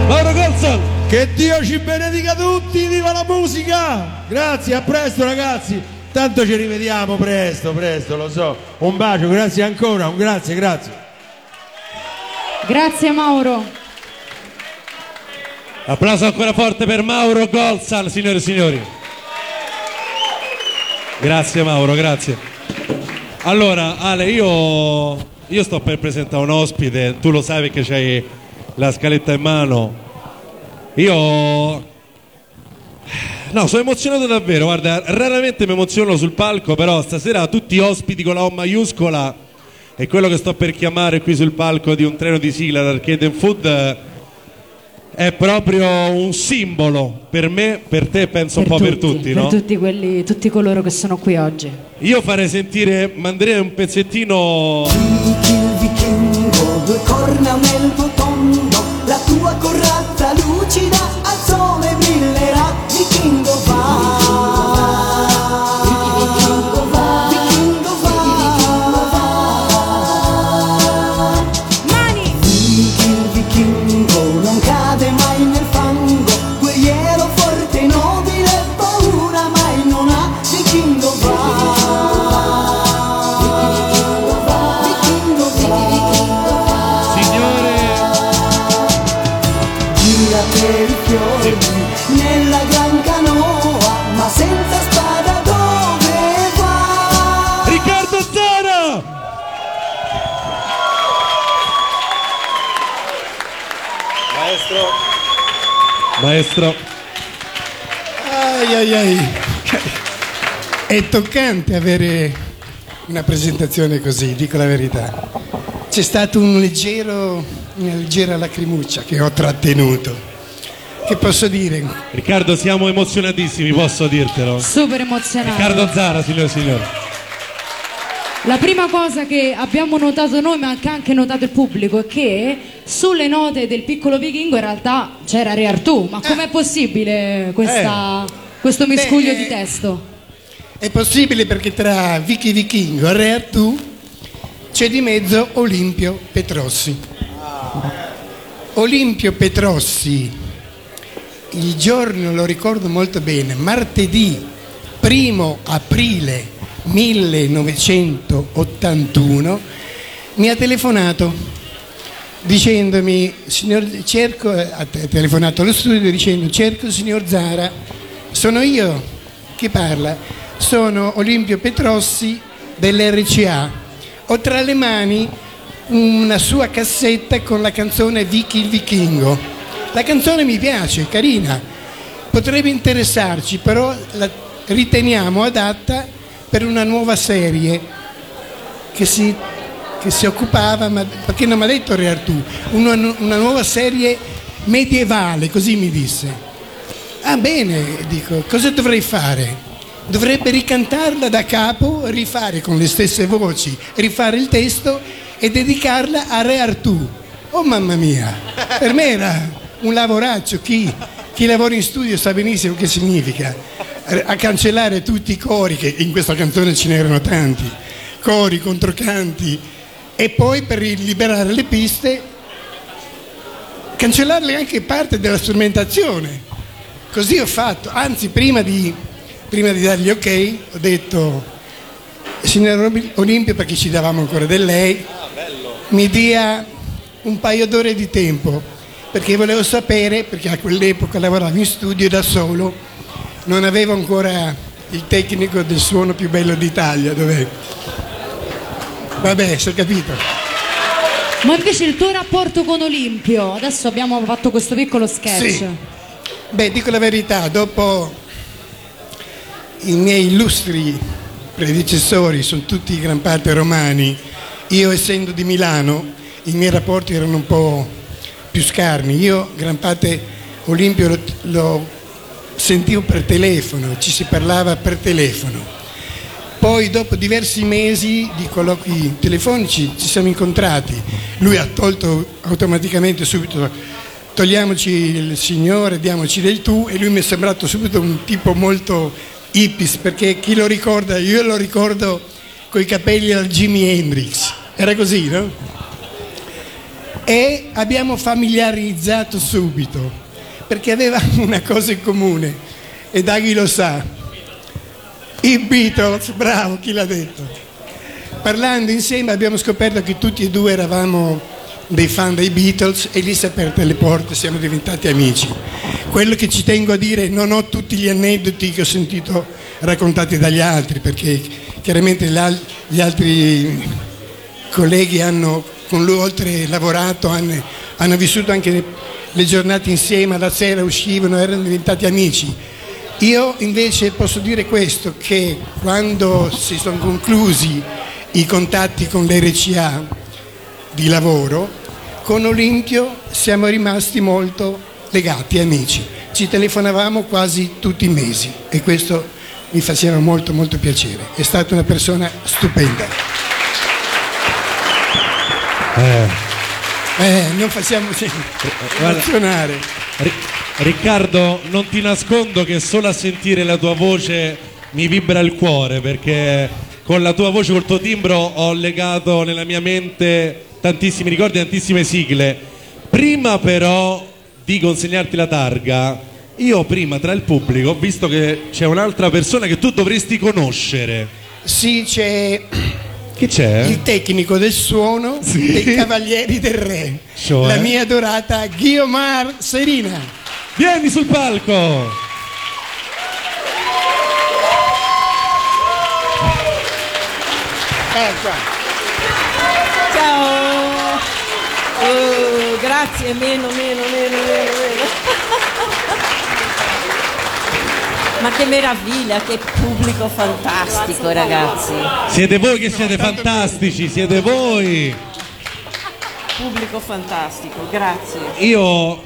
Mauro Goldsand, che Dio ci benedica tutti, viva la musica! Grazie, a presto ragazzi, tanto ci rivediamo presto, presto, lo so. Un bacio, grazie ancora, un grazie, grazie. Grazie Mauro. Applauso ancora forte per Mauro Goldsand, signore e signori. Grazie Mauro, grazie. Allora Ale, io, io sto per presentare un ospite, tu lo sai perché c'hai la scaletta in mano. Io no, sono emozionato davvero, guarda, raramente mi emoziono sul palco, però stasera tutti ospiti con la O maiuscola e quello che sto per chiamare qui sul palco di un treno di sigla d'Arcade and Food è proprio un simbolo per me, per te, penso per un po' tutti, per tutti, no? Per tutti quelli, tutti coloro che sono qui oggi. Io farei sentire, manderei un pezzettino. Vichin, vichingo, due corna nel rotondo, la tua corazza lucida al sole brillerà, vichingo va. Vichingo va, vichingo va, vichingo va. Mani! Vichin, vichingo, non cade mai nel fango, guerriero forte, nobile, paura mai non ha, vichingo va, vichingo va, vichingo va. Signore, Maestro. Ai ai ai. È toccante avere una presentazione così, dico la verità. C'è stato un leggero, una leggera lacrimuccia che ho trattenuto. Che posso dire? Riccardo, siamo emozionatissimi, posso dirtelo. Super emozionato. Riccardo Zara, signore e signori. La prima cosa che abbiamo notato noi, ma che ha anche notato il pubblico, è che sulle note del piccolo vichingo in realtà c'era Re Artù. Ma com'è eh. possibile questa, eh. questo miscuglio Beh, di testo? È possibile perché tra Vicky Vichingo e Re Artù c'è di mezzo Olimpio Petrossi. Olimpio Petrossi. Il giorno lo ricordo molto bene, martedì primo aprile millenovecentottantuno mi ha telefonato dicendomi, signor, cerco, ha telefonato allo studio dicendo cerco il signor Zara, sono io che parla, sono Olimpio Petrossi dell'R C A, ho tra le mani una sua cassetta con la canzone Vicky il Vichingo. La canzone mi piace, carina, potrebbe interessarci, però la riteniamo adatta per una nuova serie che si, che si occupava, ma, perché non mi ha detto Re Artù, una, una nuova serie medievale, così mi disse. Ah bene, dico, cosa dovrei fare? Dovrebbe ricantarla da capo, rifare con le stesse voci, rifare il testo e dedicarla a Re Artù. Oh mamma mia, per me era... un lavoraccio, chi, chi lavora in studio sa benissimo che significa a cancellare tutti i cori, che in questa canzone ce n'erano tanti, cori, controcanti, e poi per liberare le piste cancellarle anche parte della strumentazione. Così ho fatto, anzi prima di, prima di dargli ok ho detto signor Olimpio, perché ci davamo ancora del lei, mi dia un paio d'ore di tempo, perché volevo sapere, perché a quell'epoca lavoravo in studio da solo, non avevo ancora il tecnico del suono più bello d'Italia, dov'è? Vabbè, si è capito. Ma invece il tuo rapporto con Olimpio, adesso abbiamo fatto questo piccolo sketch. Sì. Beh, dico la verità, dopo i miei illustri predecessori, sono tutti in gran parte romani, io essendo di Milano, i miei rapporti erano un po' più scarni, io gran parte Olimpio lo, lo sentivo per telefono, ci si parlava per telefono. Poi dopo diversi mesi di colloqui telefonici ci siamo incontrati, lui ha tolto automaticamente subito togliamoci il signore, diamoci del tu, e lui mi è sembrato subito un tipo molto hippies, perché chi lo ricorda, io lo ricordo coi capelli al Jimi Hendrix, era così, no? E abbiamo familiarizzato subito perché avevamo una cosa in comune e Daghi lo sa, i Beatles, bravo, chi l'ha detto. Parlando insieme abbiamo scoperto che tutti e due eravamo dei fan dei Beatles e lì si è aperte le porte, siamo diventati amici. Quello che ci tengo a dire, non ho tutti gli aneddoti che ho sentito raccontati dagli altri, perché chiaramente gli altri colleghi hanno con lui oltre lavorato, hanno, hanno vissuto anche le, le giornate insieme, alla sera uscivano, erano diventati amici. Io invece posso dire questo, che quando si sono conclusi i contatti con l'R C A di lavoro, con Olimpio siamo rimasti molto legati, amici. Ci telefonavamo quasi tutti i mesi e questo mi faceva molto molto piacere. È stata una persona stupenda. Eh. Eh, non facciamoci emozionare. Riccardo, non ti nascondo che solo a sentire la tua voce mi vibra il cuore, perché con la tua voce, col tuo timbro ho legato nella mia mente tantissimi ricordi, tantissime sigle. Prima però di consegnarti la targa, io prima tra il pubblico ho visto che c'è un'altra persona che tu dovresti conoscere. Sì, c'è... Chi c'è? Il tecnico del suono, sì, dei Cavalieri del Re, cioè? La mia adorata Guiomar Serina. Vieni sul palco. Ecco. Ciao. Oh, grazie, meno, meno, meno, meno, meno. Ma che meraviglia, che pubblico fantastico, ragazzi. Siete voi che siete fantastici, siete voi. Pubblico fantastico, grazie. Io,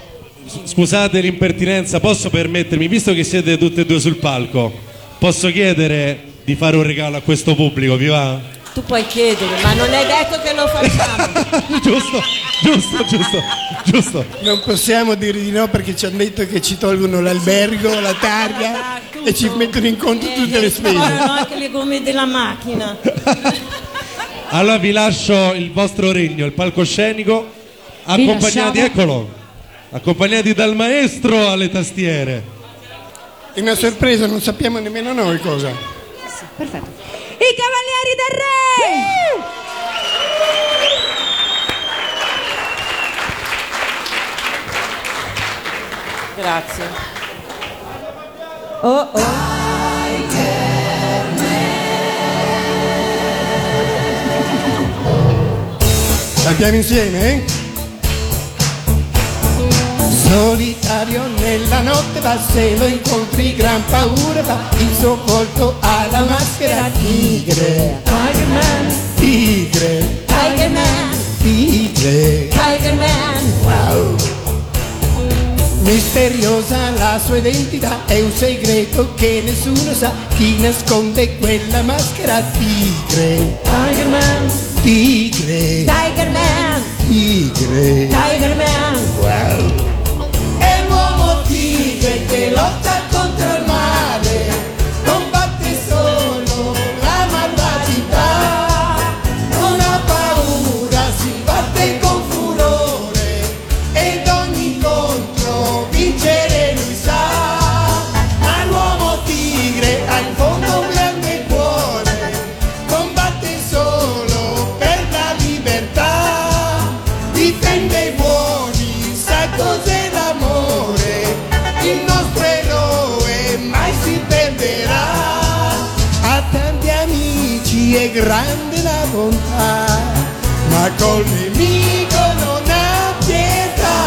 scusate l'impertinenza, posso permettermi, visto che siete tutte e due sul palco, posso chiedere di fare un regalo a questo pubblico, vi va? Tu puoi chiedere, ma non è detto che lo facciamo. Giusto, giusto, giusto, giusto. Non possiamo dire di no perché ci hanno detto che ci tolgono l'albergo, la targa, ah, e ci mettono in conto eh, tutte le spese. Anche le gomme della macchina. Allora vi lascio il vostro regno, il palcoscenico, accompagnati, eccolo, accompagnati dal maestro alle tastiere. È una sorpresa, non sappiamo nemmeno noi cosa. Sì, perfetto. I Cavalieri del Re! Uh! Grazie. Oh oh. Andiamo insieme, eh? Solitario nella notte va, se lo incontri gran paura va, il suo volto ha la maschera tigre. Tigerman, tigre, Tigerman, tigre, Tigerman, wow. Misteriosa la sua identità, è un segreto che nessuno sa, chi nasconde quella maschera tigre. Tigerman, tigre, Tigerman, tigre, Tigerman, wow. È un uomo tigre che lotta contro il male, combatte solo la malvagità, non ha paura, si batte con furore ed ogni incontro vincere lui sa. Ma l'uomo tigre ha in fondo un grande cuore, combatte solo difende i buoni, sa cos'è l'amore, il nostro eroe mai si perderà. Ha tanti amici e grande la bontà, ma col nemico non ha pietà.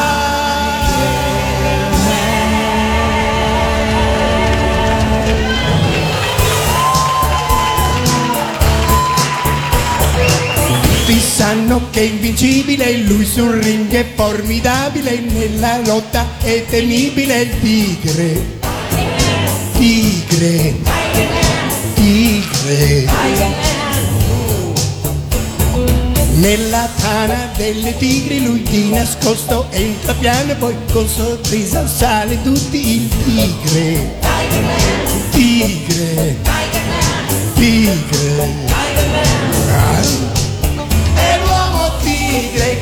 Ti sanno che è invincibile, lui sul ring è formidabile, nella lotta è temibile il tigre. Tigre, tigre. Nella tana delle tigri lui di nascosto entra piano e poi con sorpresa sale tutti il tigre. Tigre, tigre. Tigre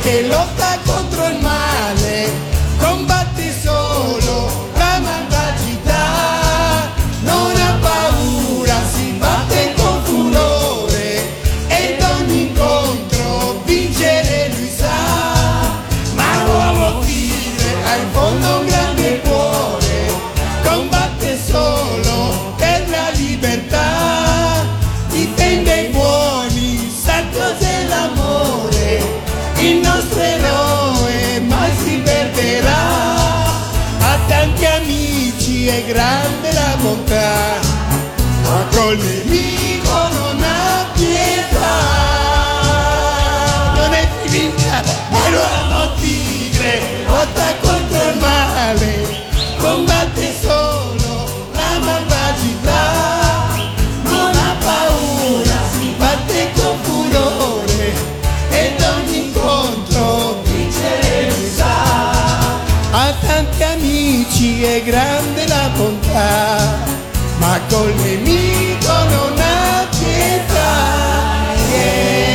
che lotta contro il male, combatte solo la malvagità, non ha paura, si batte con furore ed ogni incontro vincere lui sa. Ma l'uomo tigre ha in fondo un grande cuore, combatte solo per la libertà, difende i buoni, sa cos'è l'amore, il nostro eroe mai si perderà. Ha tanti amici e grande la bontà, ma col nemico non ha pietà. Non è finita, è l'uomo tigre, lotta contro il male, combatte solo la malvagità, non ha paura, si batte con furore ed ogni incontro vincere lui sa. Ha tanti amici e grande la bontà, ma col nemico non ha pietà. Yeah,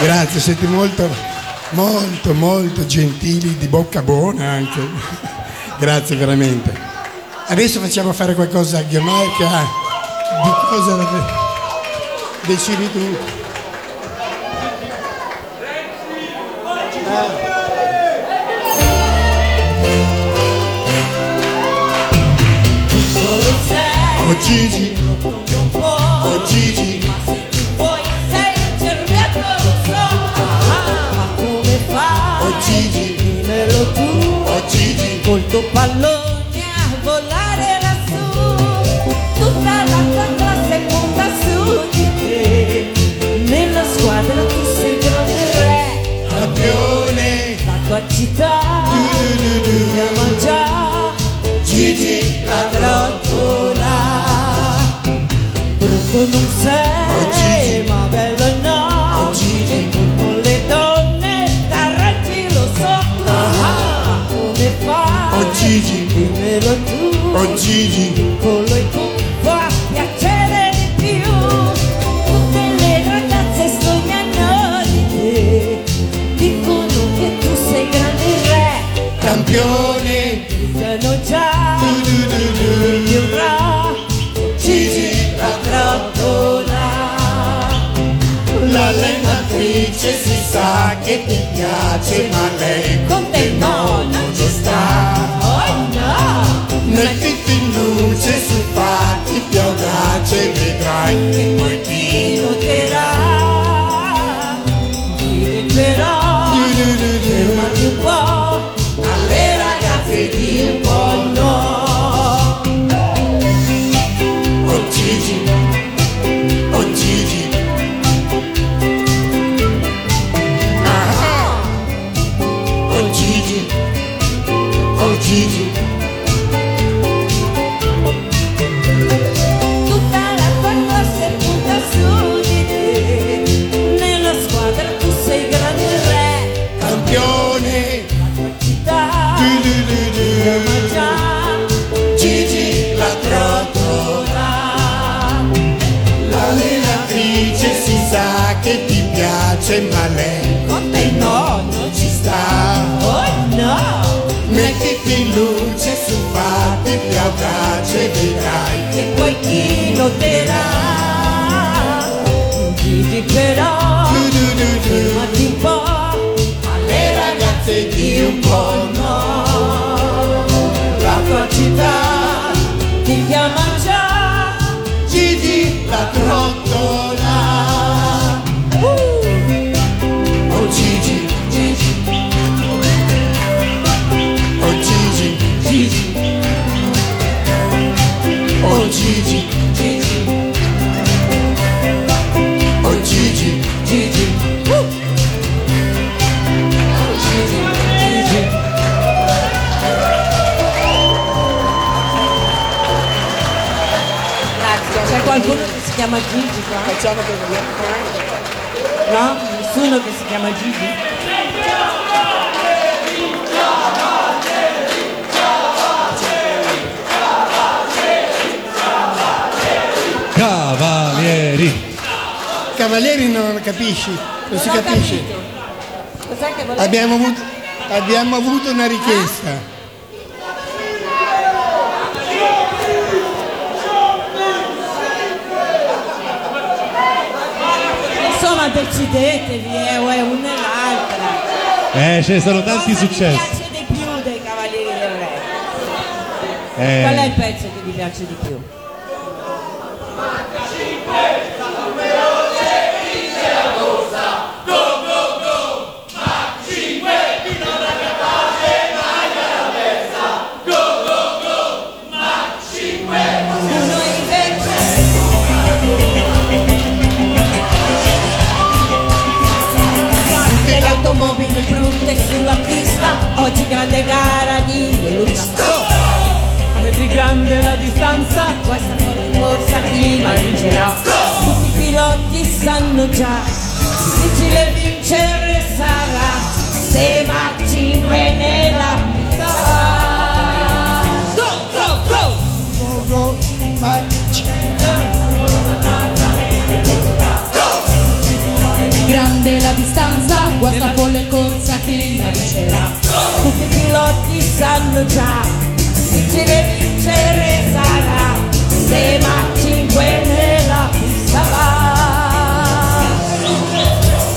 grazie, siete molto, molto, molto gentili, di bocca buona anche. Grazie veramente. Adesso facciamo fare qualcosa a Guiomar, che ha di cosa decidi tu. Ah. Oh Gigi, oh Gigi, ma se tu vuoi sei cervello, lo so. Ah, ma come fai? Oh Gigi, dimmelo tu. Oh Gigi, col tuo pallone a volare lassù. Tutta la tua classe conta su di te. Nella squadra tu sei grande re, campione. La tua città chiama già Gigi la trottola. Brutto non sei, oh, ma bello no. Oh, Gigi, con le donne t'arrangi, lo so. Ah, come fai? Oh Gigi, dimmelo tu. Oh Gigi, con lui tu fa piacere di più. Tutte le ragazze sognano di te, dicono che tu sei grande re, campione. Dicono già che ti avrà Gigi la trottola. L'allenatrice si sa che ti piace, ma lei con te no, non ci sta. Oh no, nel che ti luce sui fatti più audace, vedrai che poi ti noterà. Direi però fermati un po', alle ragazze di un po' no. Oh Gigi, oh Gigi, ah, oh Gigi, oh Gigi. Tutta la tua classe punta su di te, nella squadra tu sei grande re, campione. La tua città chiama già Gigi la trottola. L'allenatrice si sa che ti piace, ma lei con te no, non ci sta. Oh no, mettiti in luce su fatti più audace, vedrai che poi ti noterà. Gigi però fermati un po', alle ragazze di un po' no. La tua città ti chiama già Gigi la trottola. Uh! Oh Gigi, Gigi, oh Gigi, Gigi, oh Gigi, Gigi, oh Gigi, Gigi, uh! Oh Gigi, Gigi. Grazie. C'è qualcuno che si chiama Gigi qua? Facciamo che vogliamo fare. No? Nessuno che si chiama Gigi? Cavalieri. Cavalieri non capisci, non si capisce. Abbiamo avuto, abbiamo avuto una richiesta. Insomma decidetevi, eh, o è una e l'altra. Eh, ce ne sono tanti successi. Cosa ti piace di più dei Cavalieri del Re? Eh. Qual è il pezzo che vi piace di più? Automobili brutte sulla pista, oggi grande gara di velocità. Metri grande la distanza, questa nuova corsa chi la vincerà? Tutti i piloti sanno già, difficile vincere sarà, se Mach cinque nella pista. Go, go, go! Go, go, Mach cinque. Grande la distanza, guasta con le corsa chi la vincerà? Tutti i piloti sanno già, difficile vincere sarà, se Mach cinque nella pista va.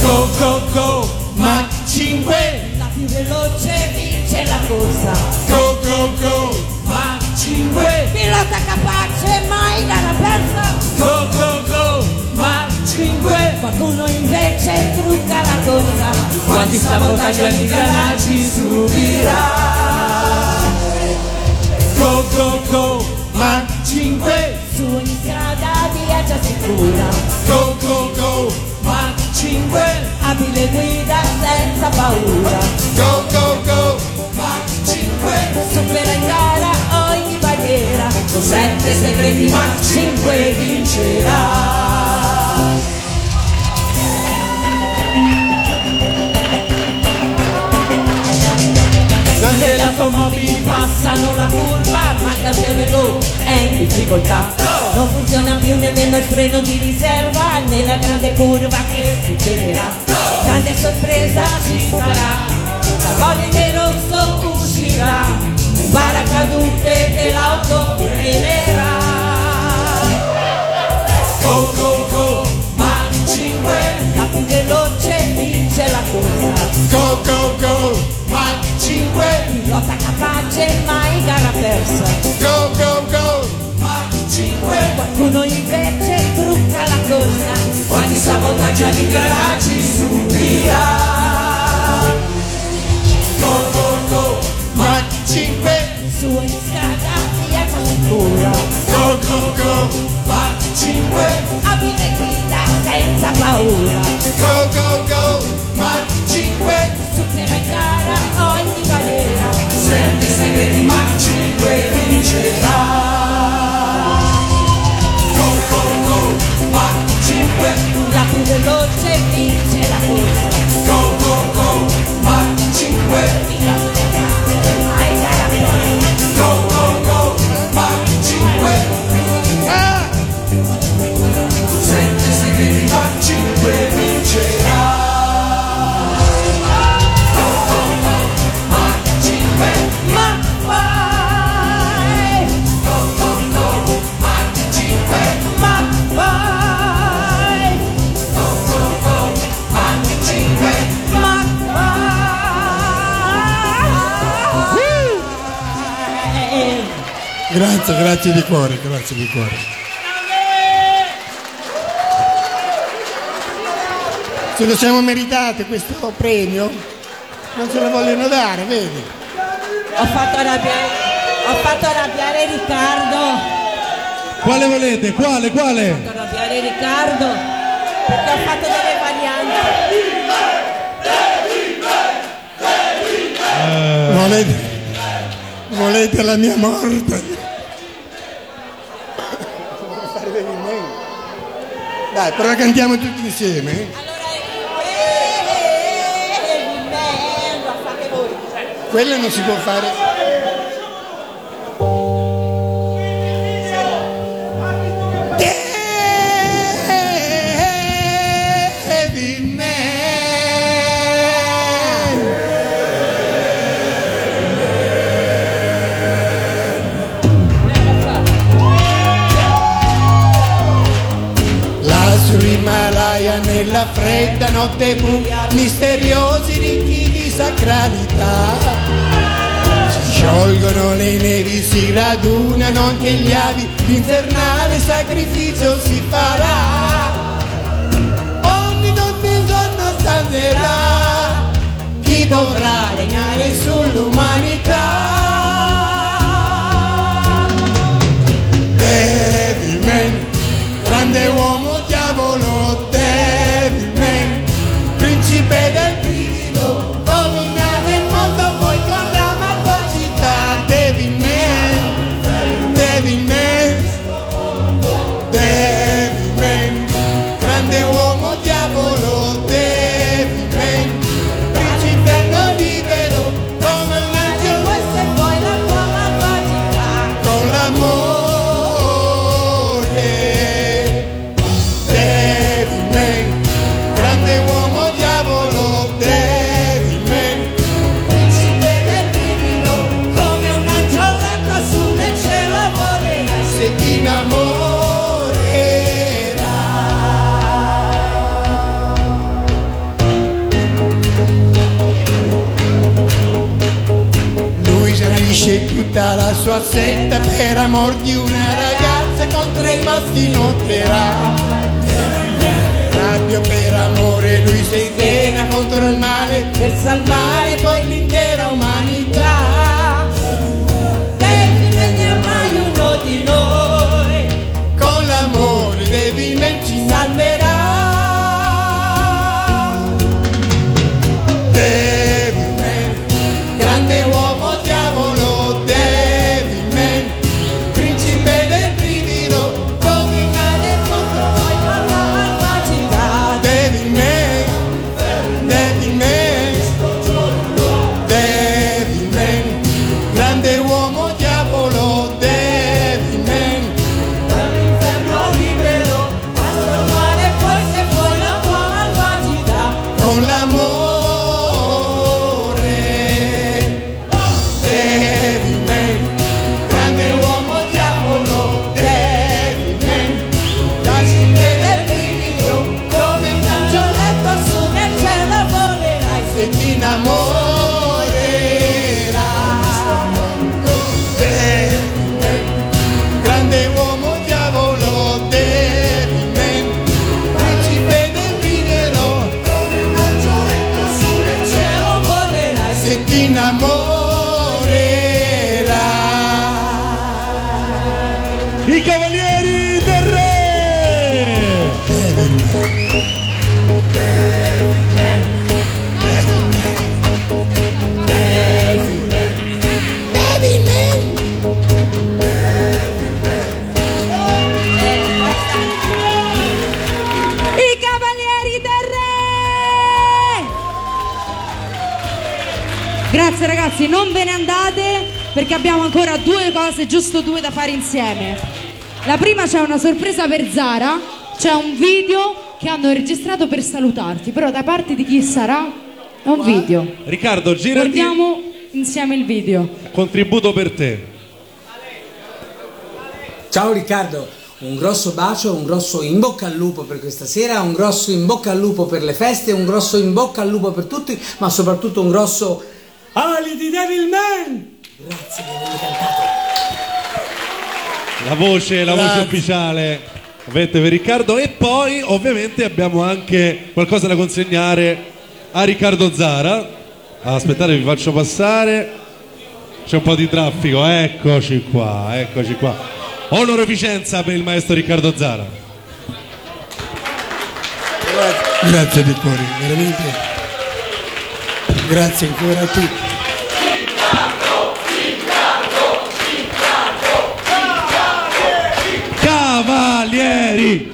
Go, go, go, Mach cinque, la più veloce vince la corsa. Go, go, go, Mach cinque, pilota stata capace mai l'hanno persa. Go, go, go, Mach cinque. Qualcuno invece trucca la corsa. Quanti sabotaggi agli ingranaggi subirà. Go, go, go, Mach cinque. Su ogni strada viaggia sicura. Go, go, go, Mach cinque. Abile guida senza paura. Go, go, go, Mach cinque. Supera in gara ogni barriera. Con sette segreti Mach cinque vincerà. Quando le automobili passano la curva, manca il è in difficoltà. Non funziona più nemmeno il freno di riserva nella grande curva che succederà. Grande sorpresa ci sarà, la bolide rosso uscirà, un paracadute e l'auto frenerà. Go, go, go, Mach cinque. La più veloce vince la curva. Go, go, go, Mach cinque. Pilota capace mai gara persa. Go, go, go, Mach cinque. Qualcuno invece trucca la corsa. Quanti sabotaggi agli ingranaggi subirà. Go, go, go, Mach cinque. Su ogni strada viaggia sicura. Go, go, go, Mach cinque. Abile guida senza paura. Go, go, go, Mach cinque. Supera in gara ogni barriera. Senti i segreti Mach cinque vincerà. Go, go, go, Mach cinque. La più veloce vince la corsa. Go, go, go, Mach cinque. Go, go, go, Mach cinque. Senti i segreti Mach cinque vincerà. Grazie, grazie di cuore, grazie di cuore. Ce lo siamo meritate questo premio? Non ce lo vogliono dare, vedi? Ho fatto arrabbiare, ho fatto arrabbiare Riccardo. Quale volete? Quale, quale? Ho fatto arrabbiare Riccardo perché ho fatto delle varianti. Uh, volete, volete la mia morte? Dai, però cantiamo tutti insieme. Eh? Allora, eh, eh, eh, di merda, fate voi. Quello non si può fare. Te di nella fredda notte buia, misteriosi ricchi di sacralità, si sciolgono le nevi, si radunano anche gli avi, l'infernale sacrificio si farà, ogni notte il giorno stanzerà, chi dovrà regnare sull'umanità. Devi men, grande uomo diavolo, principe del grido, dominare il mondo voi con la malvagità. Devi man, devi man, devi man, grande uomo diavolo, devi man, principe non libero, come un angelo. finisce tutta la sua setta per amor di una ragazza con tre maschi noterà. Rabbio per amore lui si sdena contro il male per salvare poi l'intera umanità. Devi venire mai uno di noi, con l'amore devi me ci salverà. Grazie ragazzi, non ve ne andate perché abbiamo ancora due cose, giusto due da fare insieme. La prima, c'è una sorpresa per Zara, c'è un video che hanno registrato per salutarti, però da parte di chi sarà è un video. Riccardo, girati. Guardiamo insieme il video. Contributo per te. Ciao Riccardo. Un grosso bacio, un grosso in bocca al lupo per questa sera, un grosso in bocca al lupo per le feste, un grosso in bocca al lupo per tutti, ma soprattutto un grosso Ali di Devilman! Grazie di avermi cantato. La voce, la Grazie. voce ufficiale avete per Riccardo, e poi ovviamente abbiamo anche qualcosa da consegnare a Riccardo Zara. Aspettate, vi faccio passare. C'è un po' di traffico, eccoci qua, eccoci qua. Onorificenza per il maestro Riccardo Zara. Grazie, grazie di cuore, veramente. Grazie ancora a tutti. Riccardo, Riccardo, Riccardo, Riccardo, Riccardo. Cavalieri.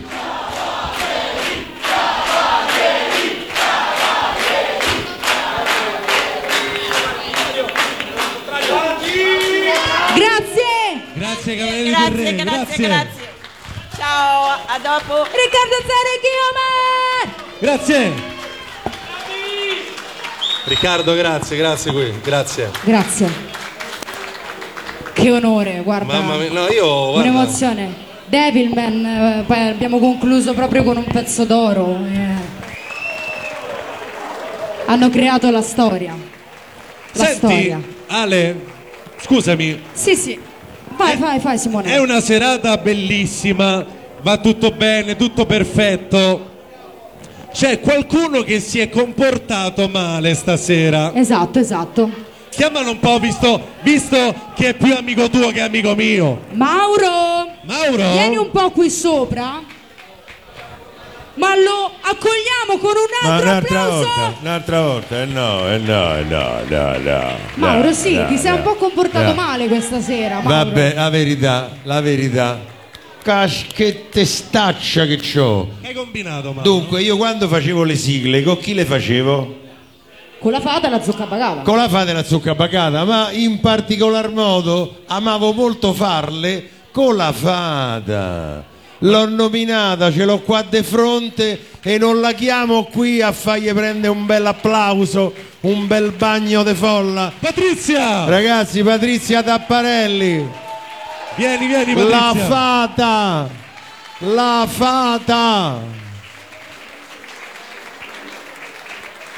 Grazie, grazie, grazie, grazie, grazie. Ciao, a dopo. Riccardo Zara e Guiomar. Grazie. Riccardo, grazie, grazie qui, grazie. Grazie. Che onore, guarda. Mamma mia, no, io guarda. Un'emozione. Devilman, poi abbiamo concluso proprio con un pezzo d'oro. Hanno creato la storia. La Senti, storia. Ale, scusami. Sì, sì. Vai, vai, vai Simone. È una serata bellissima, va tutto bene, tutto perfetto. C'è qualcuno che si è comportato male stasera. Esatto, esatto. Chiamalo un po', visto, visto che è più amico tuo che amico mio. Mauro! Mauro! Vieni un po' qui sopra. Ma lo accogliamo con un altro no, un'altra applauso volta, un'altra volta, eh no, eh no, eh no, no, no Mauro, no, sì, no, ti sei no, un po' comportato no. male questa sera, Mauro. Vabbè, la verità, la verità Cash, che testaccia che c'ho. Che hai combinato, Mauro? Dunque, io quando facevo le sigle, con chi le facevo? Con la fata e la zucca pagata. Con la fata e la zucca pagata, ma in particolar modo amavo molto farle con la fata. L'ho nominata, ce l'ho qua di fronte e non la chiamo qui a fargli prendere un bel applauso, un bel bagno di folla. Patrizia! Ragazzi, Patrizia Tapparelli. Vieni, vieni Patrizia. La fata! La fata!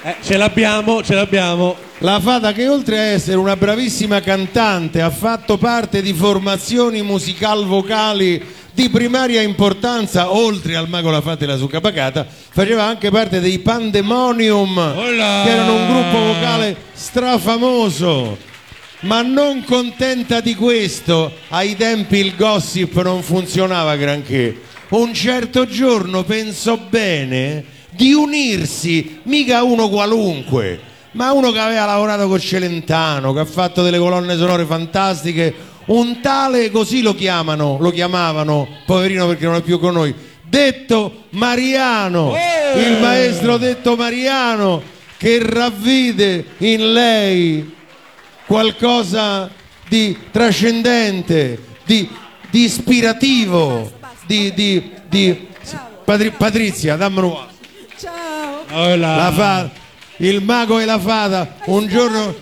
Eh, ce l'abbiamo, ce l'abbiamo. La fata che oltre a essere una bravissima cantante ha fatto parte di formazioni musical-vocali di primaria importanza, oltre al Mago la Fata e la Zucca Pacata, faceva anche parte dei Pandemonium, Ola! Che erano un gruppo vocale strafamoso. Ma non contenta di questo, ai tempi il gossip non funzionava granché. Un certo giorno pensò bene di unirsi, mica uno qualunque, ma uno che aveva lavorato con Celentano, che ha fatto delle colonne sonore fantastiche, un tale, così lo chiamano, lo chiamavano, poverino perché non è più con noi, Detto Mariano, eh! il maestro Detto Mariano, che ravvide in lei qualcosa di trascendente, di, di ispirativo, di... di, di... Patri... Patrizia, dammi un po'. Ciao! La fa... Il mago e la fata. Un giorno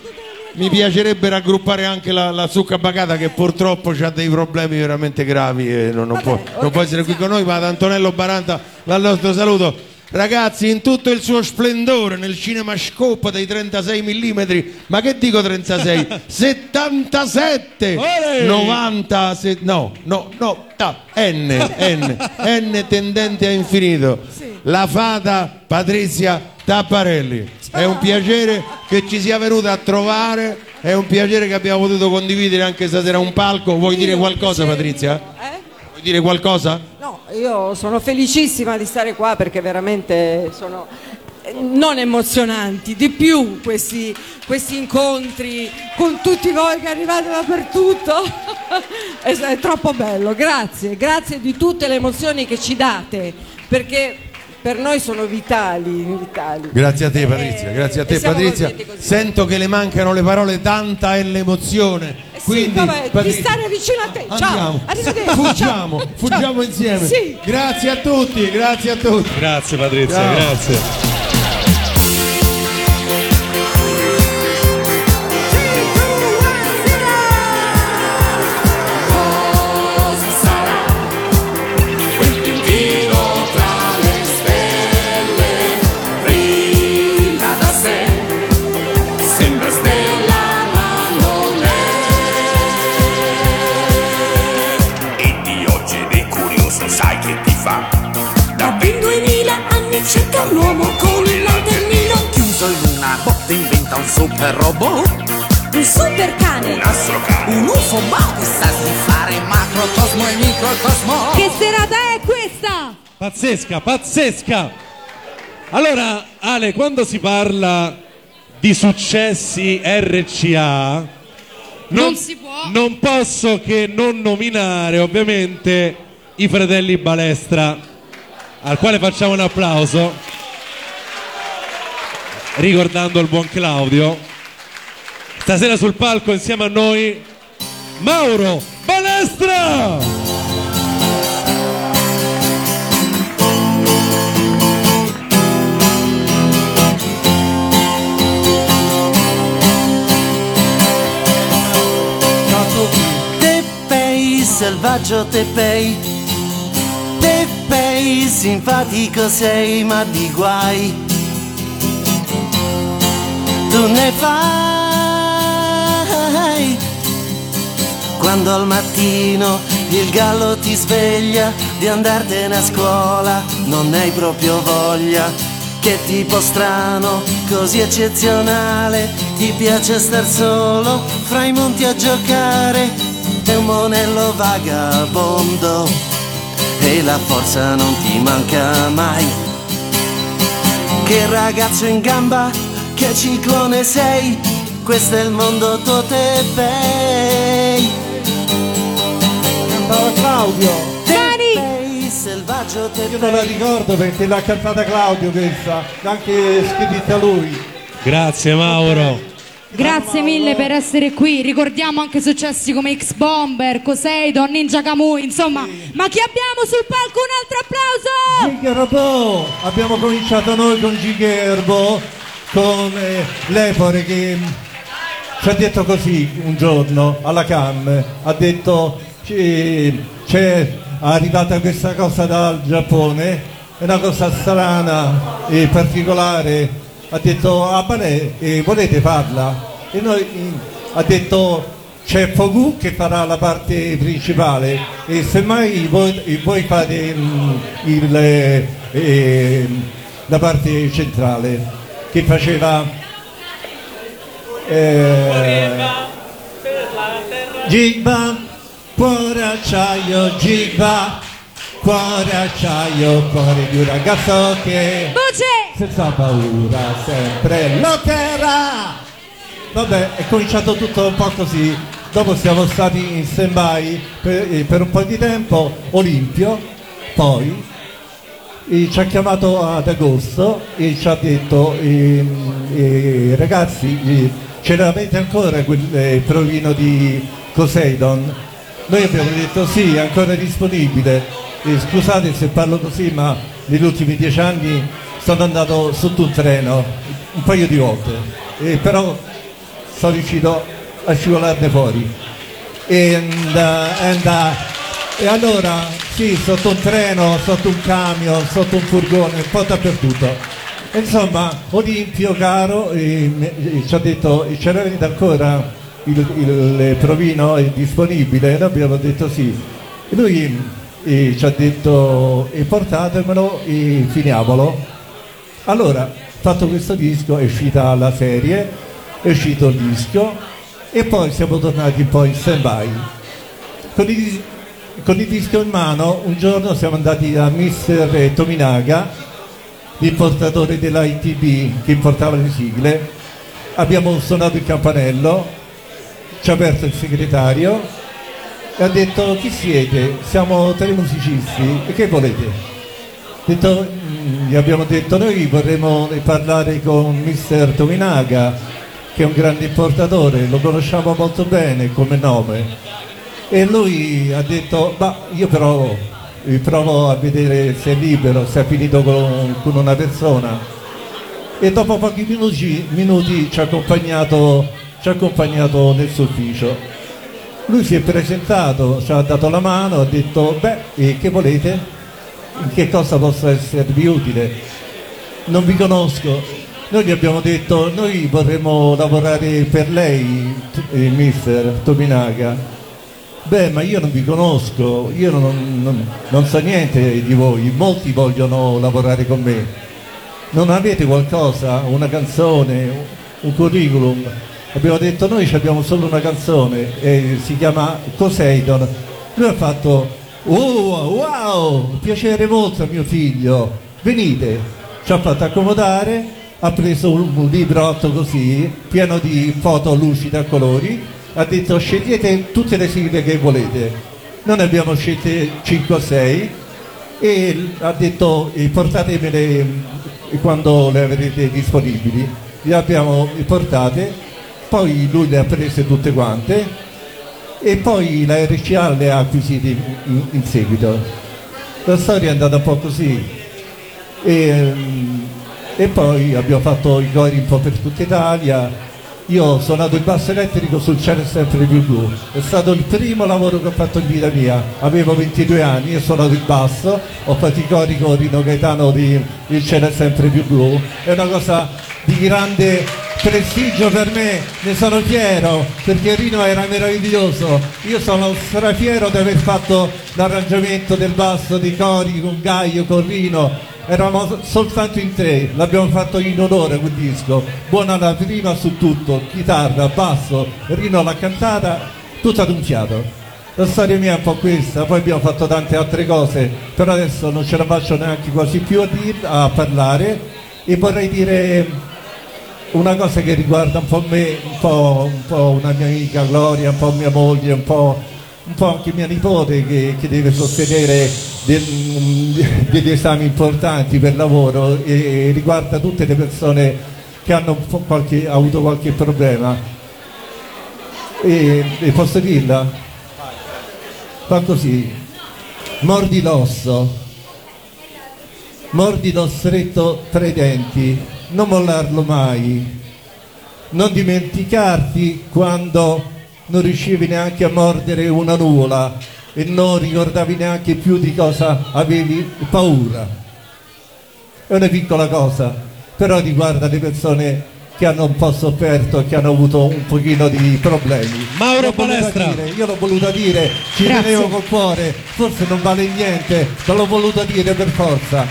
mi piacerebbe raggruppare anche la, la Zucca Pacata, che purtroppo ha dei problemi veramente gravi e non, non, può, non può essere qui con noi, ma ad Antonello Baranta dal nostro saluto. Ragazzi, in tutto il suo splendore nel cinemascope dei trentasei millimetri, ma che dico trentasei? settantasette! novanta! Se, no, no, no, ta, N, N, N tendente a infinito. La fata Patrizia Tapparelli, è un piacere che ci sia venuta a trovare, è un piacere che abbiamo potuto condividere anche stasera un palco. Vuoi dire qualcosa, Patrizia? Eh? Vuoi dire qualcosa? No, io sono felicissima di stare qua perché veramente sono non emozionanti, di più questi, questi incontri con tutti voi che arrivate dappertutto, è, è troppo bello, grazie, grazie di tutte le emozioni che ci date, perché... Per noi sono vitali, vitali. Grazie a te Patrizia, grazie a te Patrizia. Sento che le mancano le parole, tanta è l'emozione. Eh sì, quindi vabbè, Patri... di stare vicino a te. Ciao. Andiamo. Fuggiamo, ciao. Fuggiamo insieme. Sì. Grazie a tutti, grazie a tutti. Grazie Patrizia, ciao. Grazie. Cerca l'uomo con il lanternino chiuso in una botte, inventa un super robot, un super cane, un astrocane, un ufo ma che sa fare macrocosmo e microcosmo. Che serata è questa? Pazzesca, pazzesca. Allora Ale, quando si parla di successi R C A non, non si può, non posso che non nominare ovviamente i fratelli Balestra, al quale facciamo un applauso, ricordando il buon Claudio. Stasera sul palco insieme a noi Mauro Balestra! Tepee, selvaggio Tepee, Tepee, simpatico sei ma di guai, tu ne fai. Quando al mattino il gallo ti sveglia, di andartene a scuola non hai proprio voglia. Che tipo strano, così eccezionale, ti piace star solo fra i monti a giocare. È un monello vagabondo e la forza non ti manca mai. Che ragazzo in gamba, che ciclone sei, questo è il mondo tuo Tepee. Cantava Claudio Tepee, selvaggio Tepee. Io non la ricordo perché l'ha cantata Claudio questa, anche scritta lui. Grazie Mauro. Grazie mille per essere qui, ricordiamo anche successi come X-Bomber, Coseidon, Ninja Kamui, insomma, sì. Ma chi abbiamo sul palco? Un altro applauso! Gigerbo! Abbiamo cominciato noi con Gigerbo, con eh, l'Epore che ci ha detto così un giorno alla Cannes, ha detto c'è arrivata questa cosa dal Giappone, è una cosa strana e particolare. Ha ha detto ah, bene, eh, volete farla? E noi eh, ha detto c'è Fogu che farà la parte principale e semmai voi, voi fate mh, il, eh, la parte centrale che faceva eh, Giba, cuore acciaio, Giba, cuore acciaio, cuore di un ragazzo che Buce. Senza paura sempre lotterà. Vabbè, è cominciato tutto un po' così, dopo siamo stati in stand-by per, per un po' di tempo. Olimpio poi e ci ha chiamato ad agosto e ci ha detto e, e, ragazzi e, ce l'avete ancora quel eh, provino di Poseidon? Noi abbiamo detto sì, è ancora disponibile e, scusate se parlo così ma negli ultimi dieci anni sono andato sotto un treno un paio di volte e, però sono riuscito a scivolarne fuori and, uh, and, uh, e allora sì, sotto un treno, sotto un camion, sotto un furgone, un po' dappertutto. E insomma Olimpio caro e, e ci ha detto c'era ancora il, il, il provino è disponibile e noi abbiamo detto sì e lui e, ci ha detto e portatemelo e finiamolo. Allora fatto questo disco è uscita la serie, è uscito il disco e poi siamo tornati un po' in stand-by. Con il, con il disco in mano un giorno siamo andati da mister Tominaga, l'importatore dell'I T B che importava le sigle, abbiamo suonato il campanello, ci ha aperto il segretario e ha detto chi siete? Siamo tre musicisti e che volete? Detto, gli abbiamo detto noi vorremmo parlare con mister Tominaga che è un grande importatore, lo conosciamo molto bene come nome e lui ha detto ma io però vi provo a vedere se è libero, se è finito con, con una persona e dopo pochi minuti, minuti ci ha accompagnato, ci ha accompagnato nel suo ufficio. Lui si è presentato, ci ha dato la mano, ha detto beh e che volete? In che cosa possa esservi utile? Non vi conosco. Noi gli abbiamo detto noi vorremmo lavorare per lei eh, mister Tominaga. Beh ma io non vi conosco, io non, non, non so niente di voi, molti vogliono lavorare con me, non avete qualcosa, una canzone, un curriculum? Abbiamo detto noi abbiamo solo una canzone e si chiama Poseidon. Lui ha fatto oh, wow, piacere molto a mio figlio, venite. Ci ha fatto accomodare, ha preso un librotto così pieno di foto lucide a colori, ha detto scegliete tutte le sigle che volete, noi ne abbiamo scelte cinque o sei e ha detto portatemele quando le avrete disponibili, le abbiamo portate, poi lui le ha prese tutte quante e poi la R C A le ha acquisite in, in seguito. La storia è andata un po' così e, e poi abbiamo fatto i cori un po' per tutta Italia. Io ho suonato il basso elettrico sul Cielo Sempre Più Blu, è stato il primo lavoro che ho fatto in vita mia, avevo ventidue anni e ho suonato il basso, ho fatto i cori con Rino Gaetano di Il Cielo Sempre Più Blu, è una cosa di grande prestigio per me, ne sono fiero perché Rino era meraviglioso, io sono strafiero di aver fatto l'arrangiamento del basso dei cori con Gaio, con Rino. Eravamo soltanto in tre, l'abbiamo fatto in onore quel disco, buona la prima su tutto, chitarra, basso, Rino l'ha cantata, tutto ad un fiato. La storia mia è un po' questa, poi abbiamo fatto tante altre cose, però adesso non ce la faccio neanche quasi più a, dir, a parlare e vorrei dire una cosa che riguarda un po' me, un po', un po' una mia amica Gloria, un po' mia moglie, un po'... un po' anche mia nipote che, che deve sostenere del, degli esami importanti per lavoro e, e riguarda tutte le persone che hanno qualche, avuto qualche problema e, e posso dirla? Fa così, mordi l'osso, mordilo stretto tra i denti, non mollarlo mai, non dimenticarti quando non riuscivi neanche a mordere una nuvola e non ricordavi neanche più di cosa avevi paura. È una piccola cosa, però riguarda le persone che hanno un po' sofferto, che hanno avuto un pochino di problemi. Mauro Balestra, io l'ho voluta dire, ci tenevo col cuore, forse non vale niente, ma l'ho voluta dire per forza.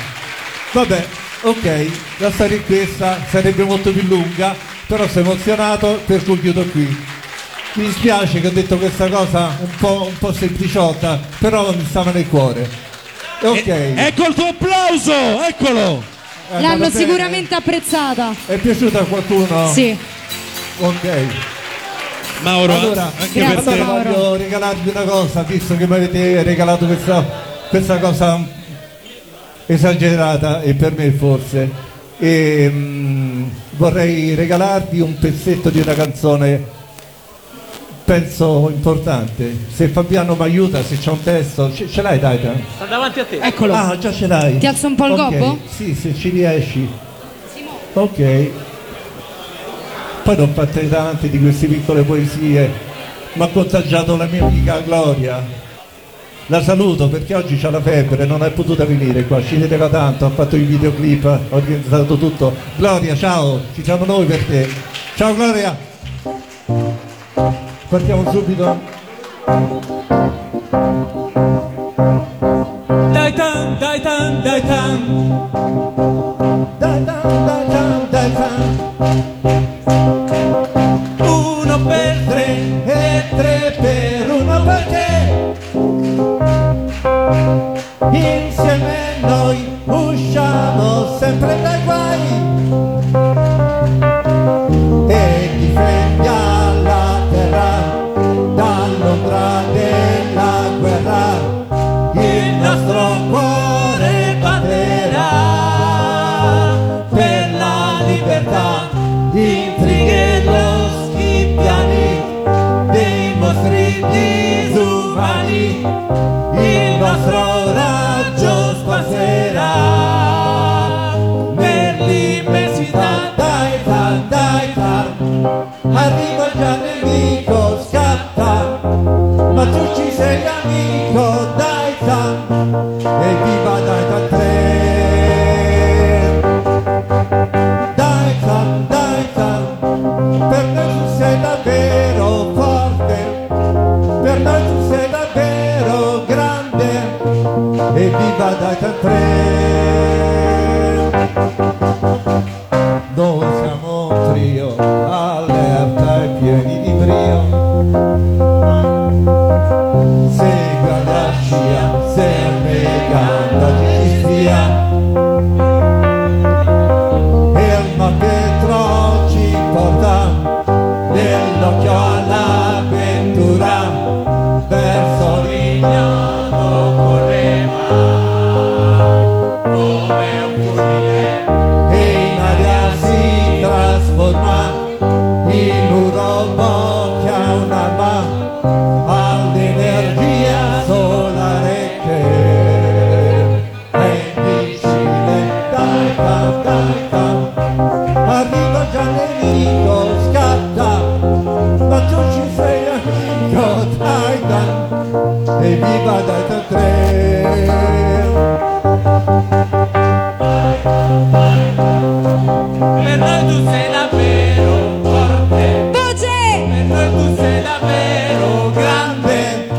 Vabbè, ok, la storia è questa, sarebbe molto più lunga, però sono emozionato, per cui chiudo qui. Mi dispiace che ho detto questa cosa un po', un po' sempliciotta, però mi stava nel cuore. Okay. E, ecco il tuo applauso, eccolo! Eh, L'hanno sicuramente apprezzata. È piaciuta a qualcuno? Sì. Ok. Mauro, allora, anche grazie, per te. Mauro, voglio regalarvi una cosa, visto che mi avete regalato questa, questa cosa esagerata, e per me forse. E, mh, vorrei regalarvi un pezzetto di una canzone, penso importante. Se Fabiano mi aiuta, se c'è un testo, ce, ce l'hai Taita? Sta davanti a te. Eccolo. Ah, già ce l'hai. Ti alzo un po' il okay. gobbo? Sì, se ci riesci. Simone. Ok. Poi non fate tante di queste piccole poesie. Mi ha contagiato la mia amica Gloria. La saluto perché oggi c'ha la febbre, non è potuta venire qua, ci teneva tanto, ha fatto i videoclip, ha organizzato tutto. Gloria, ciao, ci siamo noi per te. Ciao Gloria. Partiamo subito. Dai tan, dai tan, dai tan. Dai tan, dai tan, dai tan. Uno per tre e tre per uno perché insieme noi usciamo sempre dai guai e difendiamo dall'ombra della guerra, il nostro cuore batterà per la libertà, intrighe e loschi piani dei mostri disumani, il nostro raggio spazzerà per l'immensità, dai far, dai far, arriva già nemico, ma tu ci sei amico, dai tan, e viva dai tan tre. Dai tan, dai tan, per noi tu sei davvero forte, per noi tu sei davvero grande, e viva dai tan tre. Noi siamo un trio, allerta e pieni di brio. Segua la scia, sempre canta ci sia. E il Mauro Petrossi porta nell'occhio all'avventura, verso l'Ignano correva come un fucile e in aria si trasforma in un robot che ha un'arma. All'energia solare che è vicina, dai tan, dai tan, arriva già nemico, scatta, ma tu ci sei amico, dai tan, e viva dai tan tre. Per noi tu sei davvero forte, per noi tu sei davvero grande,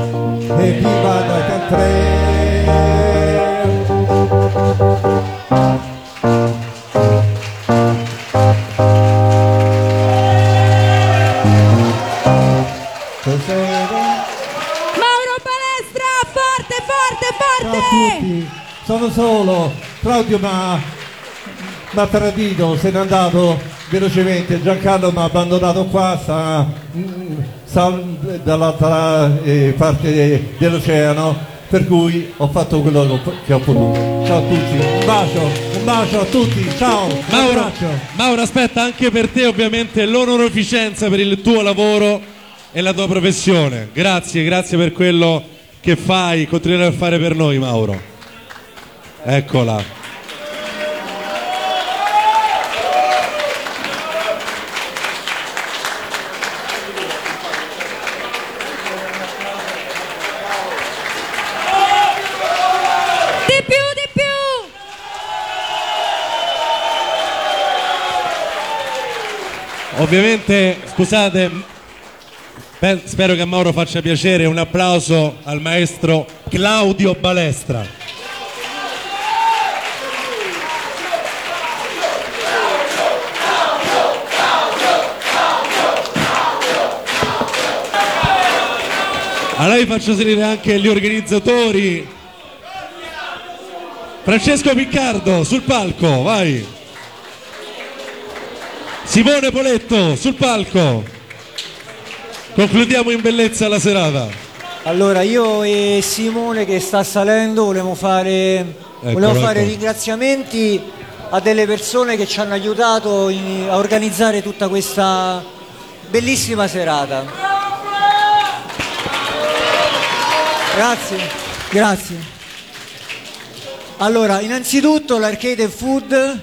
e viva da Cantre. Mauro Balestra, forte, forte, forte! Ciao a tutti, sono solo, Claudio mi ha tradito, se n'è andato velocemente, Giancarlo mi ha abbandonato qua, sta... dall'altra eh, parte de, dell'oceano, per cui ho fatto quello che ho potuto. Ciao a tutti, un bacio, un bacio a tutti, ciao. Mauro, Mauro, aspetta, anche per te ovviamente l'onorificenza per il tuo lavoro e la tua professione, grazie, grazie per quello che fai, continuerai a fare per noi. Mauro, eccola. Ovviamente, scusate, spero che a Mauro faccia piacere un applauso al maestro Claudio Balestra. Allora vi faccio salire anche gli organizzatori. Francesco Piccardo sul palco, vai. Simone Poletto sul palco. Concludiamo in bellezza la serata. Allora io e Simone che sta salendo volevamo fare, ecco, volevamo ecco. fare ringraziamenti a delle persone che ci hanno aiutato in, a organizzare tutta questa bellissima serata. Grazie, grazie. Allora innanzitutto l'Arcade Food,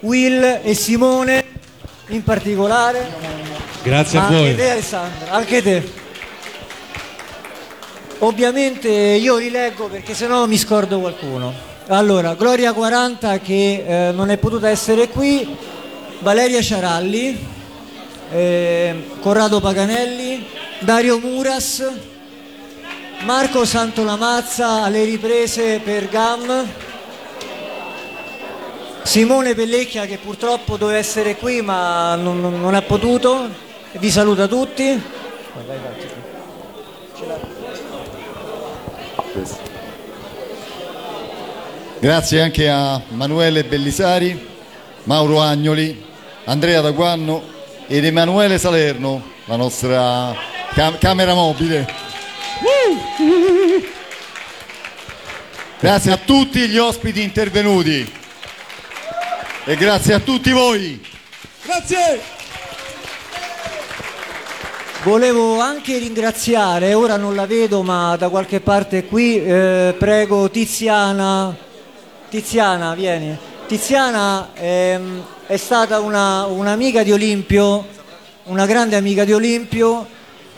Will e Simone in particolare. Grazie a voi. Anche te Alessandra, anche te. Ovviamente io li leggo perché sennò mi scordo qualcuno. Allora, Gloria Quaranta che eh, non è potuta essere qui, Valeria Ciaralli, eh, Corrado Paganelli, Dario Muras, Marco Santolamazza alle riprese per G A M, Simone Pellecchia che purtroppo doveva essere qui ma non, non ha potuto, vi saluta tutti. Grazie anche a Manuele Bellisari, Mauro Agnoli, Andrea Daguanno ed Emanuele Salerno, la nostra cam- camera mobile. Grazie a tutti gli ospiti intervenuti. E grazie a tutti voi. Grazie. Volevo anche ringraziare, ora non la vedo ma da qualche parte qui, eh, prego Tiziana, Tiziana vieni. Tiziana ehm, è stata una, un'amica di Olimpio, una grande amica di Olimpio,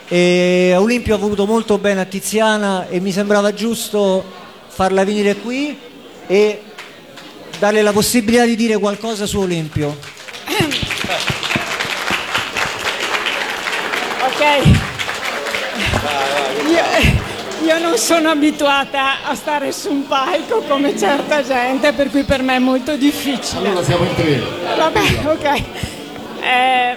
e Olimpio ha voluto molto bene a Tiziana e mi sembrava giusto farla venire qui e darle la possibilità di dire qualcosa su Olimpio. Ok, io, io non sono abituata a stare su un palco come certa gente, per cui per me è molto difficile. Allora siamo in tre. Vabbè, ok. Eh,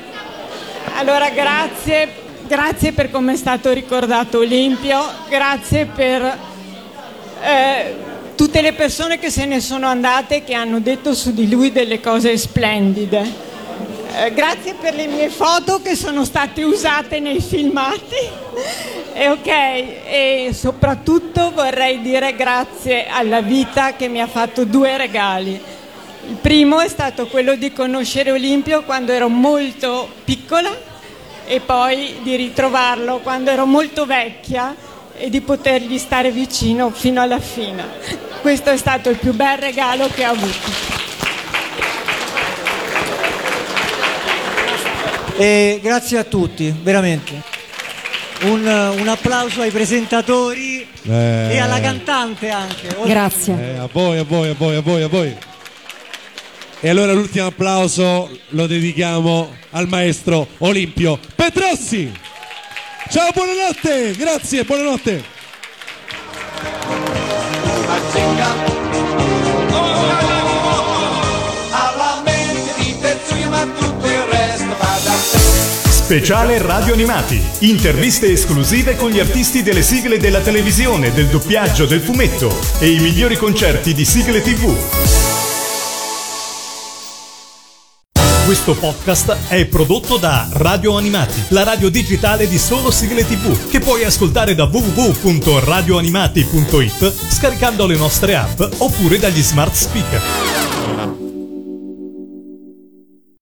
allora grazie, grazie per come è stato ricordato Olimpio, grazie per... Eh, tutte le persone che se ne sono andate, che hanno detto su di lui delle cose splendide. Eh, grazie per le mie foto che sono state usate nei filmati. E ok, e soprattutto vorrei dire grazie alla vita che mi ha fatto due regali. Il primo è stato quello di conoscere Olimpio quando ero molto piccola e poi di ritrovarlo quando ero molto vecchia e di potergli stare vicino fino alla fine. Questo è stato il più bel regalo che ho avuto. E grazie a tutti, veramente. Un, un applauso ai presentatori eh. e alla cantante anche. Grazie. Eh, a voi, a voi, a voi, a voi, a voi. E allora l'ultimo applauso lo dedichiamo al maestro Olimpio Petrossi. Ciao, buonanotte, grazie, buonanotte. Speciale Radio Animati. Interviste esclusive con gli artisti delle sigle della televisione, del doppiaggio, del fumetto e i migliori concerti di Sigle tivù. Questo podcast è prodotto da Radio Animati, la radio digitale di solo sigle tivù, che puoi ascoltare da w w w punto radio animati punto i t, scaricando le nostre app oppure dagli smart speaker.